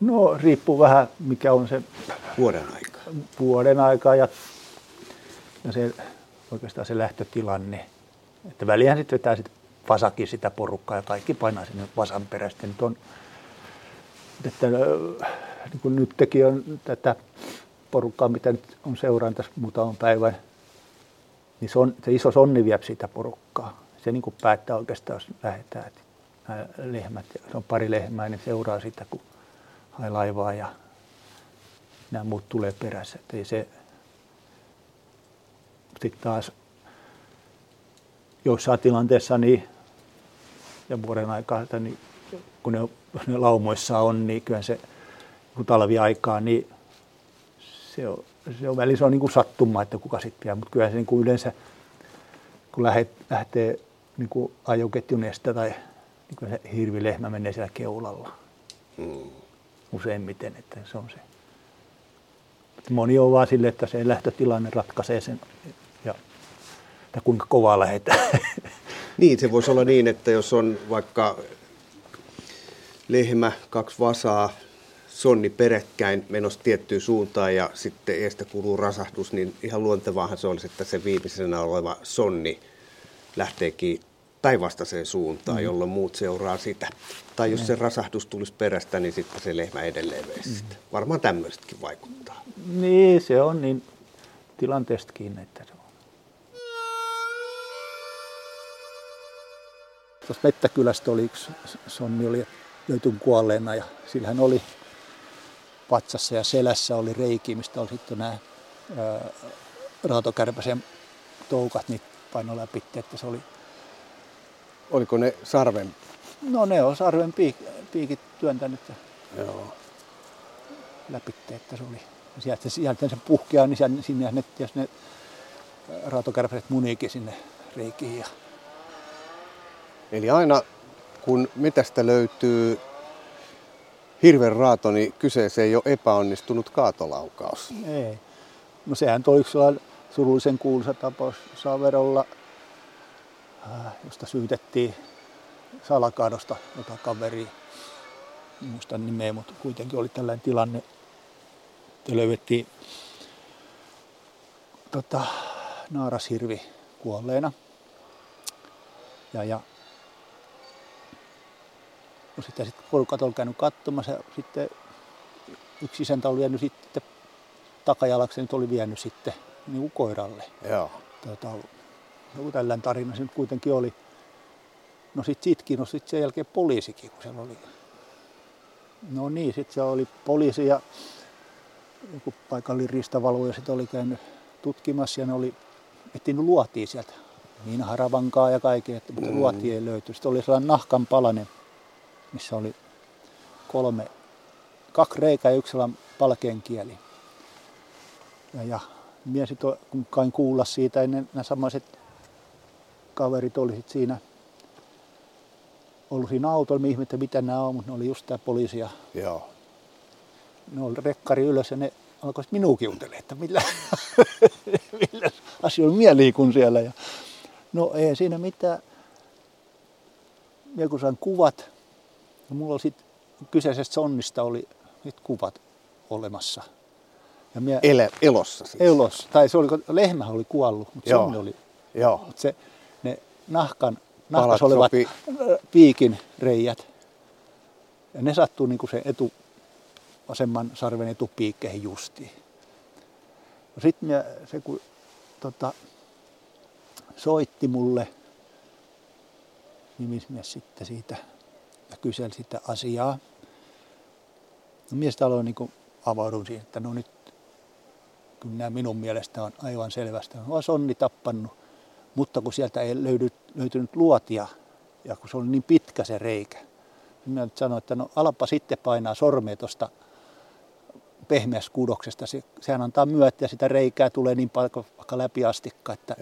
No riippuu vähän mikä on se vuoden aika ja se oikeastaan se lähtötilanne. Että välihän sitten vetää sit vasakin sitä porukkaa ja kaikki painaa sinne vasan perästä. Nyt on, että niin kuin nyt teki on tätä porukkaa, mitä nyt on seuraan tässä muutaman päivän, niin se iso sonni vie sitä porukkaa. Se niin kuin päättää oikeastaan, jos lähdetään, että nämä lehmät, se on pari lehmää, niin seuraa sitä, kun hae laivaa ja nämä muut tulee perässä. Sitten taas joissain tilanteessa niin, ja vuoden aikaa, niin, kun ne laumoissa on, niin kyllä se talviaikaa, niin se on välillä se on niin kuin sattuma, että kuka sitten jää, mutta kyllä se niin kuin yleensä kun lähtee niin kuin ajoketjunesta tai niin kuin hirvilehmä menee siellä keulalla useimmiten, että se on se. Moni on vaan sille, että se lähtötilanne ratkaisee sen, että kuinka kovaa lähdetään. Niin, se voisi olla niin, että jos on vaikka lehmä, kaksi vasaa, sonni peräkkäin menossa tiettyyn suuntaan ja sitten eestä kuuluu rasahdus, niin ihan luontevaahan se olisi, että se viimeisenä oleva sonni lähteekin päinvastaiseen suuntaan, jolloin muut seuraa sitä. Tai jos se rasahdus tulisi perästä, niin sitten se lehmä edelleen veisi sitä. Varmaan tämmöisetkin vaikuttaa. Niin, se on niin tilanteesta kiinni, että se on. Tuossa Mettäkylästä oli yksi sonni, oli löytyn kuolleena ja sillähän oli patsassa ja selässä oli reikiä, mistä oli sitten nämä raatokärpäsen toukat, niin paino läpi, että se oli. Oliko ne sarven? No ne on sarven piikit työntänyt läpi, että se oli. Sieltä se puhkeaa, niin sinnehän ne, jos ne raatokärpäset muniikin sinne reikiin. Ja. Eli aina kun metästä löytyy hirven raato, niin kyseessä ei ole epäonnistunut kaatolaukaus. Ei. No sehän toi yksi surullisen kuuluisa tapaus Säveröllä, josta syytettiin salakaadosta jotain kaveria. En muista nimeä, mutta kuitenkin oli tällainen tilanne. Löydettiin naarashirvi kuolleena. No sitten porukat oli käynyt katsomassa ja sitten yksi isäntä oli vienyt sitten takajalaksi, nyt oli vienyt sitten niin kuin koiralle. Joo. Joku tällainen tarina se nyt kuitenkin oli. No sitten siitä kiinnosti sen jälkeen poliisikin, kun siellä oli. No niin, sitten siellä oli poliisi ja joku paikallinen riistavalvoja sitten oli käynyt tutkimassa ja ne oli etsinyt luotia sieltä. Niin haravankaa ja kaikkea, mutta luotia ei löytynyt. Sitten oli sellainen nahkan palanen, missä oli kaksi reikää ja yksi sellainen palkeen kieli. Ja minä sitten kain kuulla siitä, ja nämä samaiset kaverit oli sitten siinä ollut siinä autolla. Minä ihmettelin, mitä nämä on, mutta ne oli just tämä poliisi. Joo. Ne oli rekkari ylös ja ne alkoivat minua kiutelemaan, että millä asioilla minä liikun siellä. Ja no ei siinä mitään. Minä kun sain kuvat. Ja mulla oli sitten kyseisestä sonnista oli kuvat olemassa. Ja elossa siis? Elossa. Tai se oli, lehmä oli kuollut, mutta sonni oli. Joo. Mutta ne nahkas olevat piikin reijät, ja ne sattuu niin kuin se vasemman sarven etupiikkeihin justiin. No sitten se kun soitti mulle, nimismies sitten siitä. Ja kyseli sitä asiaa. No minä sitä aloin niin avaudun siihen, että no nyt kyllä nämä minun mielestä on aivan selvästi. No sonni tappanut, mutta kun sieltä ei löytynyt luotia ja kun se oli niin pitkä se reikä. Niin minä nyt sanoin, että no alappa sitten painaa sormea tuosta pehmeästä kudoksesta. Sehän antaa myötä ja sitä reikää tulee niin paljon vaikka läpi astikka, että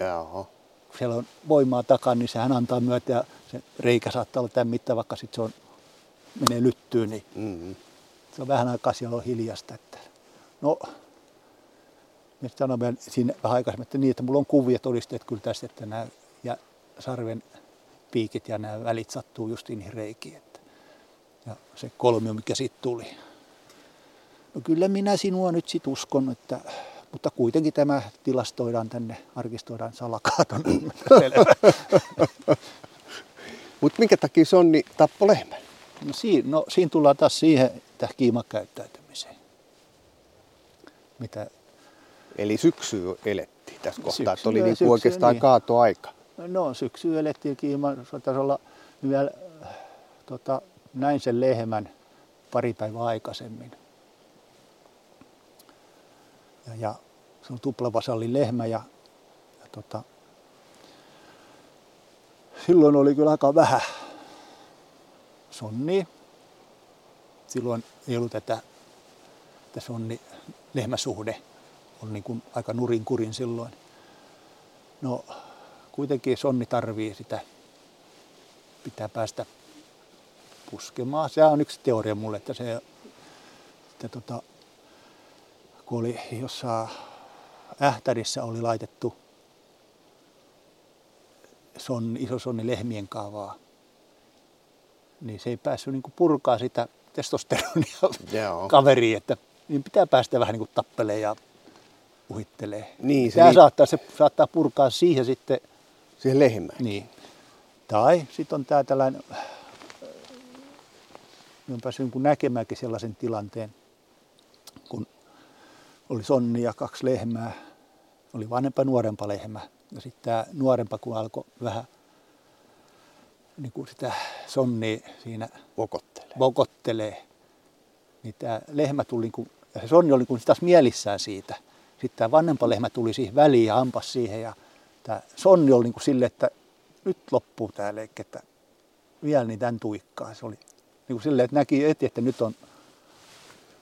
kun siellä on voimaa takana, niin sehän antaa myötä ja se reikä saattaa olla tämän mittaan, vaikka sitten se menee lyttyyn, niin se on vähän aikaa siellä on hiljasta. Että. No, minä sanoin siinä vähän aikaisemmin, että, niin, että mulla on kuvia todisteet kyllä tästä, että nämä ja sarven piikit ja nämä välit sattuu just niihin reikiin. Että. Ja se kolmio, mikä siitä tuli. No kyllä minä sinua nyt sit uskon, että. Mutta kuitenkin tämä tilastoidaan tänne, arkistoidaan salakaaton. Mutta minkä takia sonni tappoi lehmän? No siinä tullaan taas siihen tähän kiimakäyttäytymiseen. Eli syksyä elettiin tässä kohtaa, että oli niinku oikeastaan niin. Kaatoaika. No syksyä elettiin kiima, saattaisi olla vielä, näin sen lehmän pari päivää aikaisemmin. Ja se on tuplavasallin lehmä ja silloin oli kyllä aika vähän sonnia. Silloin ei ollut tätä sonni-lehmäsuhde. On niin kuin aika nurinkurin silloin. No kuitenkin sonni tarvii sitä. Pitää päästä puskemaan. Se on yksi teoria mulle, että se kun oli jossain Ähtärissä oli laitettu iso sonni lehmien kaavaa, niin se ei päässyt niin purkaa sitä testosteronia kaveriin, että niin pitää päästä vähän niin tappelemaan ja uhittelee. Niin, se saattaa purkaa siihen sitten. Siihen lehmään. Niin. Tai sitten on tää tällainen, olen päässyt niin näkemäänkin sellaisen tilanteen, kun oli sonni ja kaksi lehmää, oli vanhempa nuorempa lehmä ja sitten tämä nuorempa kun alkoi vähän niin kuin sitä sonnia siinä vokottelee. Niin tämä lehmä tuli, ja se sonni oli taas mielissään siitä. Sitten tämä vanhempa lehmä tuli siihen väliin ja ampasi siihen. Ja tämä sonni oli silleen, että nyt loppuu tämä leikki, että vielä niin tämän tuikkaa. Se oli silleen, että näki heti, että nyt on...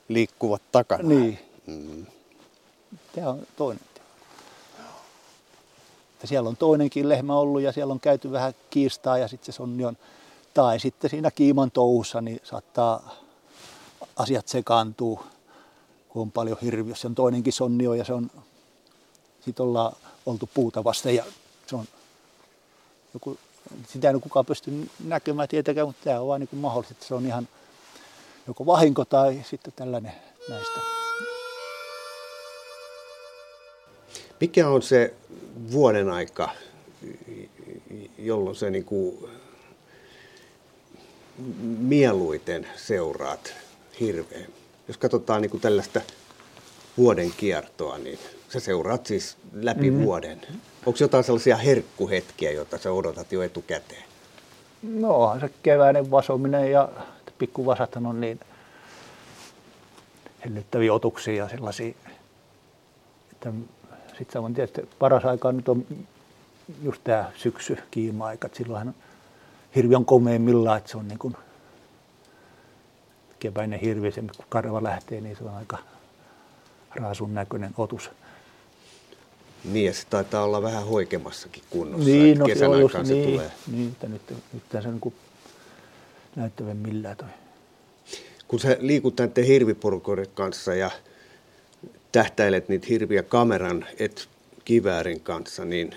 Liikkuvat takana. Niin. Mm. Tämä on toinen. Ja siellä on toinenkin lehmä ollut ja siellä on käyty vähän kiistaa ja sitten se sonni on... Tai sitten siinä kiiman touhussa niin saattaa asiat sekaantua, kun on paljon hirviössä. On toinenkin sonni on ja se on... Sitten ollaan oltu puuta vasten ja se on... Joku, sitä ei kukaan pysty näkemään tietenkään, mutta tämä on vain niin mahdollista, että se on ihan joko vahinko tai sitten tällainen näistä. Mikä on se vuoden aika, jolloin se niin kuin mieluiten seuraat hirveän? Jos katsotaan niin kuin tällaista vuoden kiertoa, niin sä seuraat siis läpi vuoden. Onko jotain sellaisia herkkuhetkiä, joita sä odotat jo etukäteen? No onhan se keväinen vasominen ja pikkuvasathan on niin hellyttäviä otuksia ja sellaisia, että sitten samoin tietysti paras aika nyt on just tämä syksy, kiima-aika. Silloinhan hirvi on komeimmillaan, että se on niin kuin keväinen hirvi. Se, kun karva lähtee, niin se on aika raasun näköinen otus. Niin, ja se taitaa olla vähän hoikemassakin kunnossa. Niin, no kesän se aikaan just, se niin, tulee. Niin, että nyt se on niin näyttävän millään toi. Kun sä liikut näiden hirviporukoiden kanssa ja tähtäilet niitä hirviä kameran, et kiväärin kanssa, niin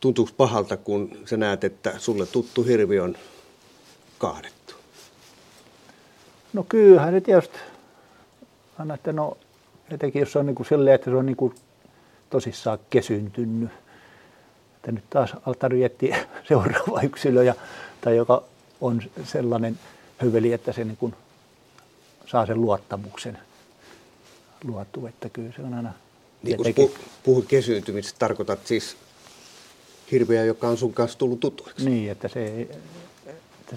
tuntuuko pahalta, kun sä näet, että sulle tuttu hirvi on kaadettu? No kyllähän se tietysti, aina, että no etenkin jos se on niin kuin silleen, että se on niin kuin tosissaan kesyntynyt, että nyt taas tarvitsee etsiä seuraava yksilö, tai joka on sellainen höveli, että se niin kuin saa sen luottamuksen. Luotu, että kyllä se on aina... Niin kun puhuit kesyyntymistä, tarkoitat siis hirveä, joka on sun kanssa tullut tutuiksi. Niin, että se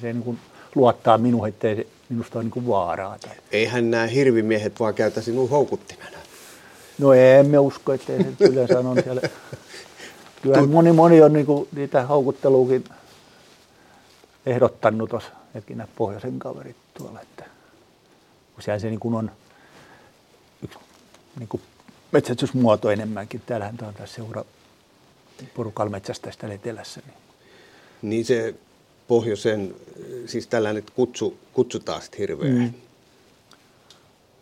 niin kuin luottaa minuun, ettei minusta ole niin kuin vaaraa. Tai... Eihän nämä hirvimiehet vaan käytä sinun houkuttimena. No emme usko, ettei se yleensä on siellä. Kyllähän moni on niin kuin niitä houkutteluukin ehdottanut tuossa, etkin nämä pohjoisen kaverit tuolla. Että usein se niin kuin on... Niin kuin metsästysmuoto enemmänkin. Täällähän tämä on tässä porukalla metsästäisi täällä etelässä. Niin se pohjoisen, siis tällainen kutsutaan sitten hirveän. Mm.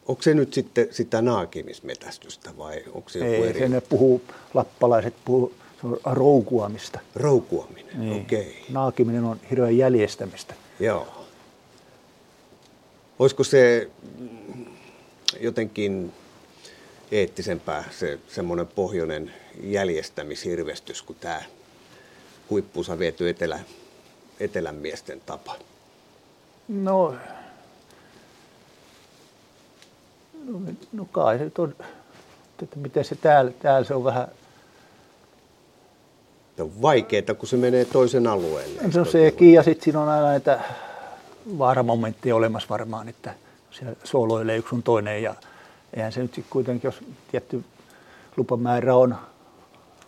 Onko se nyt sitten sitä naakimismetästystä vai onko se joku eri? Ei, se lappalaiset puhuu roukuamista. Roukuaminen, niin. Okei. Naakiminen on hirveän jäljestämistä. Joo. Olisiko se jotenkin... eettisempää se semmoinen pohjoinen jäljestämishirvestys kuin tämä huippuunsa viety etelän miesten tapa? No kai se on, että miten se täällä se on vähän... On vaikeeta, kun se menee toisen alueelle. No sekin, ja sitten siinä on aina näitä vaaramomentteja olemassa varmaan, että siellä sooloilee yksi sun toinen ja... Eihän se nyt sitten kuitenkin, jos tietty lupamäärä on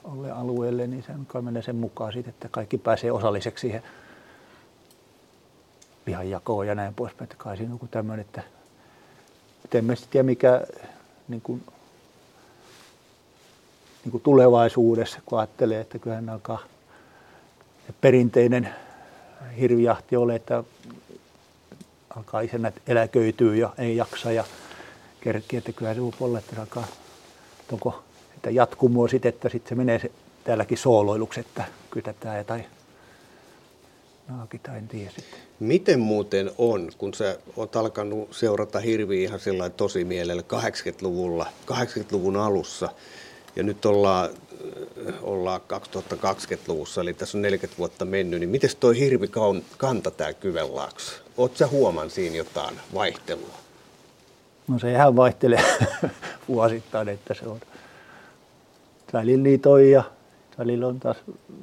olle alueelle, niin sen kai menee sen mukaan siitä, että kaikki pääsee osalliseksi siihen pihanjakoon ja näin poispäin. Kai siinä on joku tämmöinen, että en mä tiedä mikä niin kuin tulevaisuudessa, kun ajattelee, että kyllähän alkaa perinteinen hirvijahti ole, että alkaa isänä eläköityä ja ei jaksa. Ja kerkki, että kyllähän se voi olla, että alkaa onko sitä jatkumoa sitten, että sitten se menee täälläkin sooloiluksi, että kytätään tai naakita, en tiedä sitten. Miten muuten on, kun sä oot alkanut seurata hirviä ihan sellainen tosi mielellä 80-luvun alussa ja nyt ollaan 2020-luvussa, eli tässä on 40 vuotta mennyt, niin miten toi hirvi kanta tää Kymenlaakso? Oot sä huomaan siinä jotain vaihtelua? No se ihan vaihtelee vuosittain, että se on välillä niitä on ja välillä on taas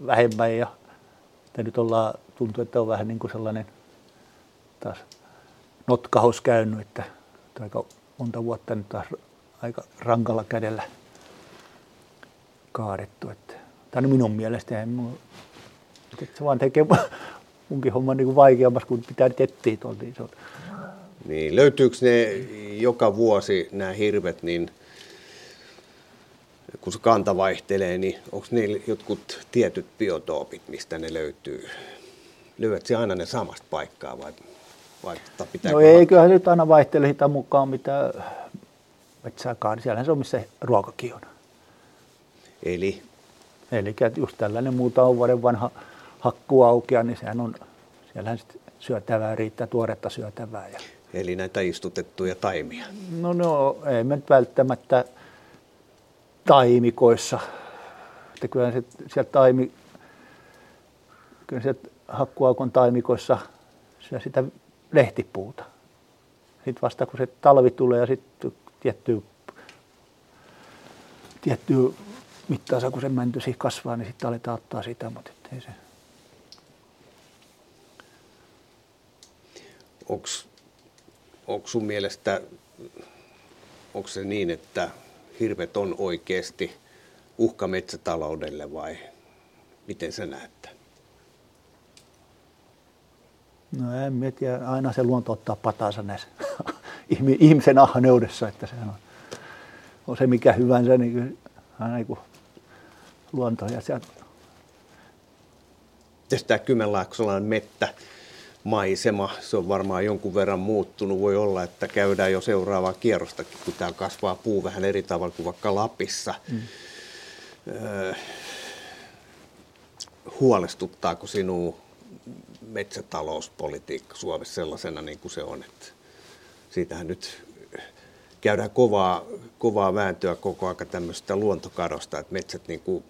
vähemmän ja nyt tuntuu, että on vähän niin kuin sellainen taas notkahos käynyt, että aika monta vuotta nyt taas aika rankalla kädellä kaadettu. Tämä on minun mielestäni, että se vaan tekee munkin homman niin kuin vaikeammas, kun pitää tettiä tuoltiin. Niin, löytyykö ne joka vuosi nämä hirvet, niin kun se kanta vaihtelee, niin onko niillä jotkut tietyt biotoopit, mistä ne löytyy? Löydätkö aina ne samasta paikkaa vai pitääkö? No eiköhän nyt aina vaihtele sitä mukaan, mitä metsääkaan. Siellähän se on, missä ruokakin on. Eli? Eli just tällainen muutaman vuoden vanha hakkuaukea, niin sehän on, siellähän sitten syötävää riittää, tuoretta syötävää. Eli näitä istutettuja taimia? No ei me nyt välttämättä taimikoissa. Että kyllähän se sieltä hakkuaukon taimikoissa syö sitä lehtipuuta. Sitten vasta kun se talvi tulee ja sitten tiettyä mittaansa, kun se mäntysi kasvaa, niin sitten aletaan ottaa sitä, mutta ei se. Onko sun mielestä, onko se niin, että hirvet on oikeasti uhka metsätaloudelle vai miten sä näet? No en tiedä, aina se luonto ottaa patansa näissä ihmisen ahneudessa, että sehän on se mikä hyvänsä, niin aina niin kuin luonto. Tämä Kymenlaaksolla on mettämaisema, se on varmaan jonkun verran muuttunut. Voi olla, että käydään jo seuraavaa kierrostakin, kun tämä kasvaa puu vähän eri tavalla kuin vaikka Lapissa. Mm. Huolestuttaako sinua metsätalouspolitiikka Suomessa sellaisena niin kuin se on, että siitähän nyt käydään kovaa vääntöä koko ajan tämmöistä luontokadosta, että metsät niin kuin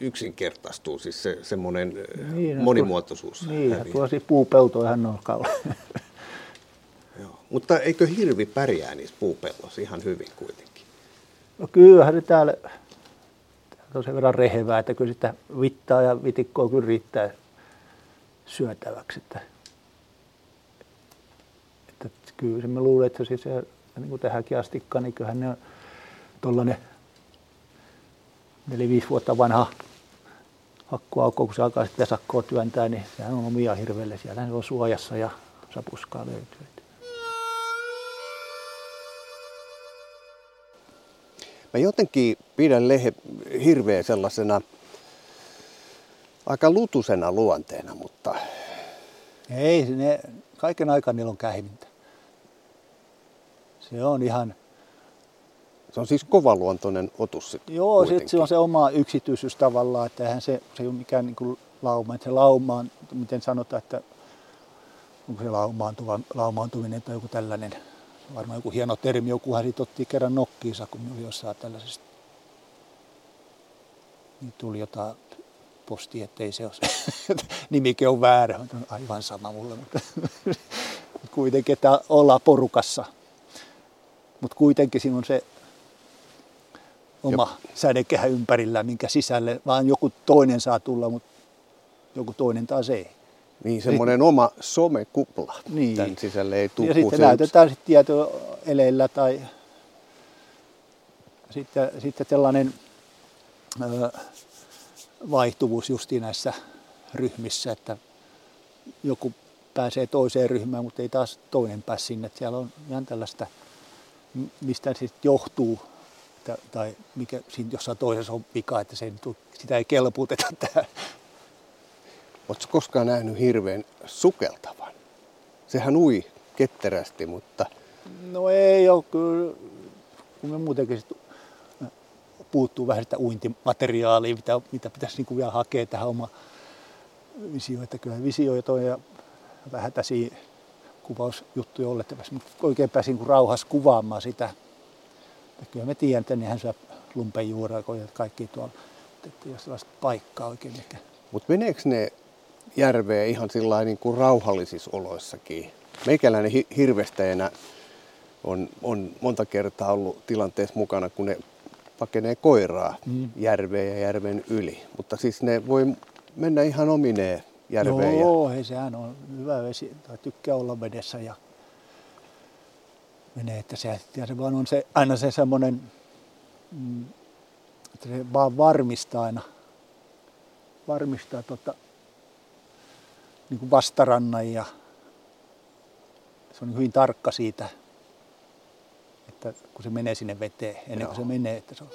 yksinkertaistuu, siis semmoinen monimuotoisuus. Niin, ja tuossa puupelto ihan norkalla. Joo, mutta eikö hirvi pärjää niissä puupelloissa ihan hyvin kuitenkin? No kyllähän se täällä on sen verran rehevää, että kyllä sitä vittaa ja vitikkoa kyllä riittää syötäväksi. Että kyllä mä luulen, että siis se niin kuin tähänkin astikkaan, niin kyllähän ne on tuollainen 4-5 vuotta vanha hakkuaukko, kun se alkaa sitten sakkoa työntää, niin sehän on omia hirveelle. Siellä se on suojassa ja sapuskaa löytyy. Mä jotenkin pidän hirveä sellaisena aika lutusena luonteena, mutta ei, kaiken aikaa niillä on kähimintä. Se on siis kovaluontoinen otus sitten. Joo, sitten se on se oma yksityisyys tavallaan, että eihän se ei ole mikään niin kuin lauma. Että se laumaan, miten sanotaan, että onko se laumaantuminen tai joku tällainen. Varmaan joku hieno termi, jokuhan siitä otti kerran nokkiinsa, kun oli jossain tällaisesta. Niin tuli jotain postia, ettei se ole nimike on väärä. On aivan sama mulle, mutta kuitenkin, että ollaan porukassa. Mutta kuitenkin siinä on se oma sädekehä ympärillä, minkä sisälle vaan joku toinen saa tulla, mutta joku toinen taas ei. Niin, semmoinen oma somekupla. Niin. Tämän sisälle ei tule. Ja sitten näytetään sitten tietoeleillä tai sitten tällainen vaihtuvuus justiin näissä ryhmissä, että joku pääsee toiseen ryhmään, mutta ei taas toinen pääse sinne. Että siellä on ihan tällaista, mistä se johtuu tai mikä siinä jossain toisessa on vika, että sitä ei kelputeta tähän. Oletko koskaan nähnyt hirveän sukeltavan? Sehän ui ketterästi, mutta no ei ole kyllä. Kun me muutenkin puuttuu vähän sitä uintimateriaalia, mitä pitäisi niin kuin vielä hakea tähän oma visio, että kyllähän visioita on ja vähän täsiä kuvausjuttuja on, että oikein pääsin kun rauhassa kuvaamaan sitä. Että kyllä me tiedän, että nehän syö lumpenjuurakoja ja kaikki tuolla, että ei ole sellaista paikkaa oikein. Mutta meneekö ne järveä ihan sillain niin kuin rauhallisissa oloissakin? Meikäläinen hirvestäjänä on monta kertaa ollut tilanteessa mukana, kun ne pakenee koiraa järveä ja järven yli. Mutta siis ne voi mennä ihan omineen järveen. Joo, hei, sehän on hyvä vesi, tai tykkää olla vedessä ja menee, että se vaan on se, aina se semmoinen, että se vaan varmistaa aina, niin kuin vastarannan ja se on hyvin tarkka siitä, että kun se menee sinne veteen, ennen kuin se menee, että se on.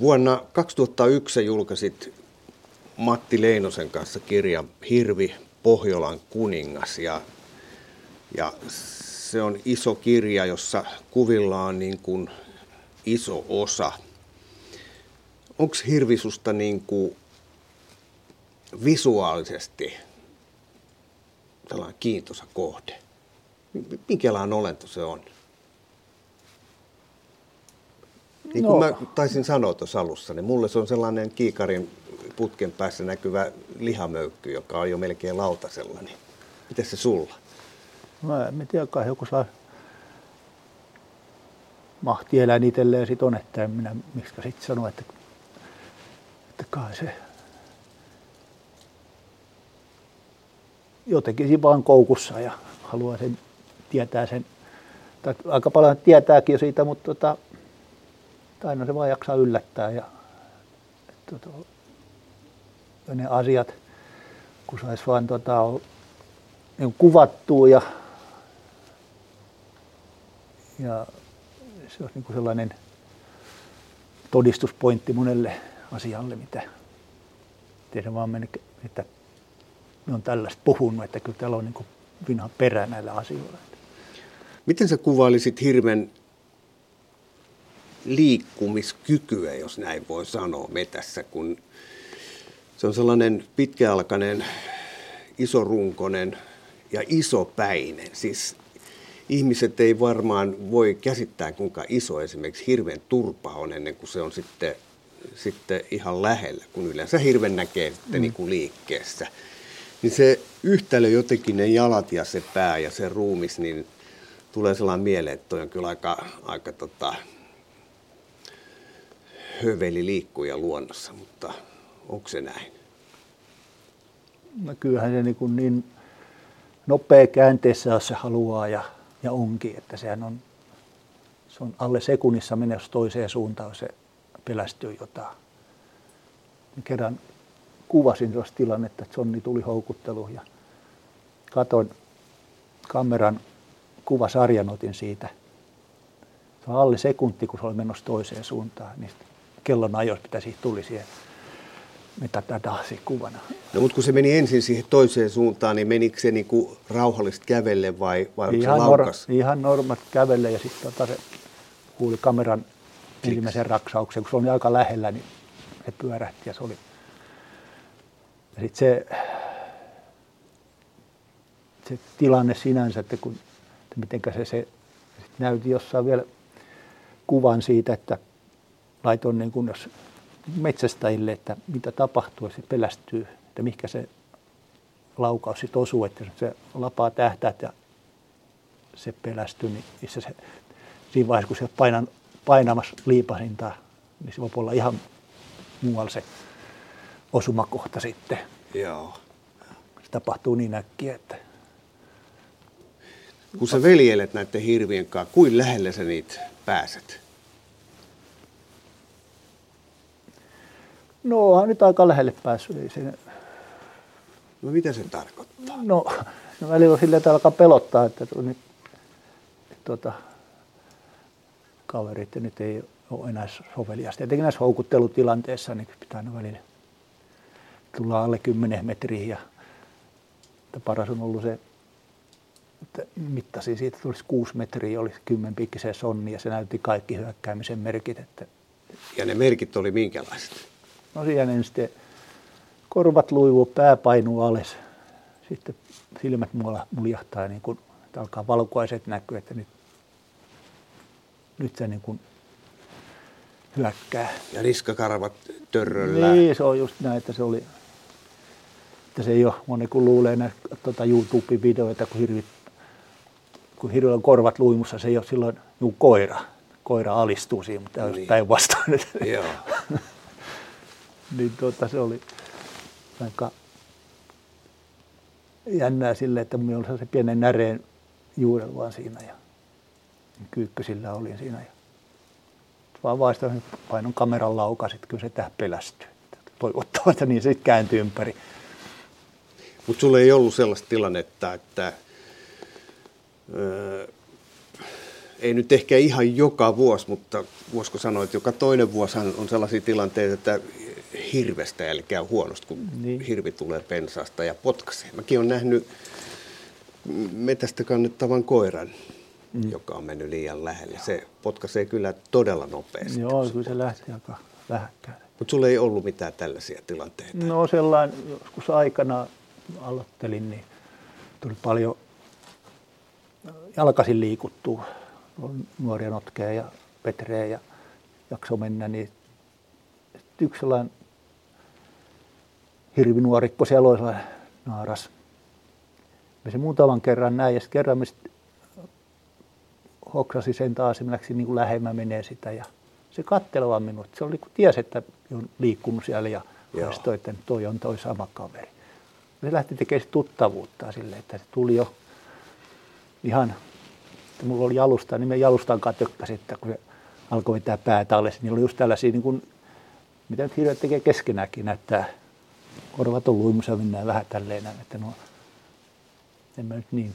Vuonna 2001 julkaisit Matti Leinosen kanssa kirjan Hirvi, Pohjolan kuningas. Ja se on iso kirja, jossa kuvilla on niin kuin iso osa. Onko hirvi susta niin kuin visuaalisesti tällainen kiintoisa kohde? Minkälainen olento se on? Niin kuin mä taisin sanoa tuossa alussa, niin mulle se on sellainen kiikarin putken päässä näkyvä lihamöykky, joka on jo melkein lautasella. Niin. Mites se sulla? Mä en tiedäkään, joku saa mahtieläin itselleen sit on, että en minä miksi sitten sano, että kai se jotenkin vaan koukussa ja haluaa sen tietää sen. Tai aika paljon tietääkin jo siitä, mutta aina se vaan jaksaa yllättää ja ne asiat, kun saisi vaan niin kuvattua ja se olisi niin kuin sellainen todistuspointti monelle asialle, mitä teidän vaan mennä, että me on tällaista puhunut, että kyllä täällä on niin kuin vinha perä näillä asioilla. Miten sä kuvailisit hirven liikkumiskykyä, jos näin voi sanoa, metässä, kun se on sellainen pitkäalkainen, isorunkoinen ja isopäinen. Siis ihmiset ei varmaan voi käsittää, kuinka iso esimerkiksi hirven turpa on ennen kuin se on sitten ihan lähellä, kun yleensä hirven näkee sitten niin kuin liikkeessä. Niin se yhtälö jotenkin, ne jalat ja se pää ja se ruumis, niin tulee sellainen mieleen, että toi on kyllä aika höveli liikkuja luonnossa, mutta onko se näin? No kyllähän se niin nopea käänteessä, jos se haluaa ja onkin, että sehän on, se on alle sekunnissa menossa toiseen suuntaan, jos se pelästyy jotain. Kerran kuvasin tuosta tilannetta, että sonni tuli houkutteluun ja katon kameran kuvasarjan otin siitä. Se on alle sekunti, kun se oli menossa toiseen suuntaan, niin kellon ajoissa mitä siitä tuli siihen. Mitä tätä siinä kuvana. No mutta kun se meni ensin siihen toiseen suuntaan, niin menikö se niinku rauhallisesti kävelle vai onko se laukas? Ihan normaali kävelle ja sitten se kuuli kameran ensimmäisen raksauksen, kun se oli aika lähellä, niin se pyörähti ja se oli. Ja sitten se tilanne sinänsä, että mitenkä se näytti jossain vielä kuvan siitä, että laitoin niin kuin jos metsästäjille, että mitä tapahtuu, että se pelästyy, että mihinkä se laukaus sitten osuu, että se lapaa tähtäät ja se pelästyy, niin se, siinä vaiheessa, kun se painamassa liipasintaa, niin se voi olla ihan muualla se osumakohta sitten. Joo. Se tapahtuu niin äkkiä, että kun sä veljelet näiden hirvien kanssa, kuin lähellä sä niitä pääset? No onhan nyt aika lähelle päässyt. No mitä se tarkoittaa? No välillä on silleen, että alkaa pelottaa, että kaverit nyt ei ole enää soveliasta. Jotenkin näissä houkuttelutilanteissa niin pitää aina välillä tulla alle 10 metriä. Ja, että paras on ollut se, että mittasi siitä tulisi 6 metriä, olisi 10-piikkiseen sonni ja se näytti kaikki hyökkäämisen merkit. Että ja ne merkit oli minkälaiset? No siellä niin sitten korvat luivuu, pää painuu alas. Sitten silmät muljahtaa, niin kun alkaa valkuaiset näkyä, että nyt se niin kuin hyökkää. Ja niskakarvat törröllään. Niin, se on just näin, että se oli... Että se ei ole moni, kun luulee näitä YouTube-videoita, kun hirveellä on korvat luimussa, se ei ole silloin juu koira. Koira alistuu siihen, mutta niin. Päinvastoin. Joo. Niin se oli aika jännää silleen, että minulla oli se pienen näreen juurella vaan siinä ja kyykkösillä olin siinä. Ja vaan sitä painon kameran laukasit, että kyllä se tähän pelästyy. Toivottavasti niin se kääntyy ympäri. Mutta sulla ei ollut sellaista tilannetta, että ei nyt ehkä ihan joka vuosi, mutta voisiko sanoa, että joka toinen vuosihan on sellaisia tilanteita, että hirvestä älkää huonosti, kun niin. Hirvi tulee pensaasta ja potkaisee. Mäkin olen nähnyt metästä kannettavan koiran, joka on mennyt liian lähelle. Se potkaisee kyllä todella nopeasti. Joo, kyllä se lähtee aika lähekkään. Mutta sulla ei ollut mitään tällaisia tilanteita? No sellainen joskus aikana... aloittelin, niin tuli paljon jalkaisin liikuttua, nuoria notkeja ja petreä ja jakso mennä, niin yksi sellainen hirvinuorikko siellä oli sellainen naaras. Me se muutaman kerran näin ja sitten kerran me sit hoksasin sen taas ja me läksin niin lähemmä menee sitä ja se katseli vaan minua. Se oli, kun tiesi, että on liikkunut siellä ja haistoi, että toi on toi sama kaveri. Se lähti tekemään tuttavuutta silleen, että se tuli jo ihan, että mulla oli jalusta, niin me jalustankaan tökkäsin, että kun se alkoi vetää päätä alle, niin oli just tällaisia, niin kuin, mitä nyt hirveät tekee keskenäänkin, että korvat on luimussa ja mennään vähän tälleen, että no, en mä nyt niin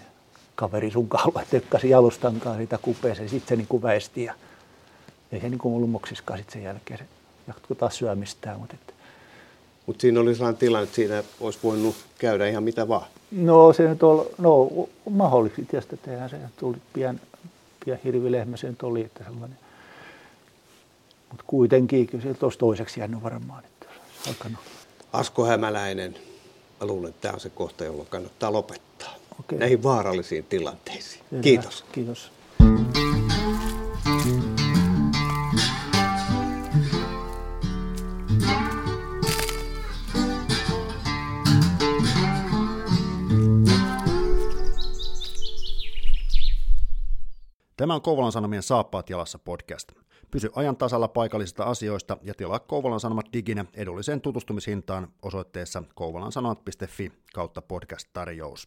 kaveri sunkaan halua, tökkäsin jalustankaan siitä kupeeseen, sitten se niin kuin väisti ja ei se niin kuin ollut moksiskaan sitten sen jälkeen, se jatkoi taas syömistään, mutta että mutta siinä oli sellainen tilanne, että siinä olisi voinut käydä ihan mitä vaan. No se nyt oli, no mahdollisesti tietysti, että eihän se tuli pian hirvilehmä, se nyt oli, että sellainen. Mutta kuitenkin, kyllä se olisi toiseksi jäänyt varmaan, että olisi alkanut. Asko Hämäläinen, mä luulen, että tämä on se kohta, jolloin kannattaa lopettaa. Okay. Näihin vaarallisiin tilanteisiin. Selvä. Kiitos. Kiitos. Tämä on Kouvolan Sanomien Saappaat jalassa -podcast. Pysy ajan tasalla paikallisista asioista ja tilaa Kouvolan Sanomat diginä edulliseen tutustumishintaan osoitteessa kouvolansanomat.fi/podcast-tarjous.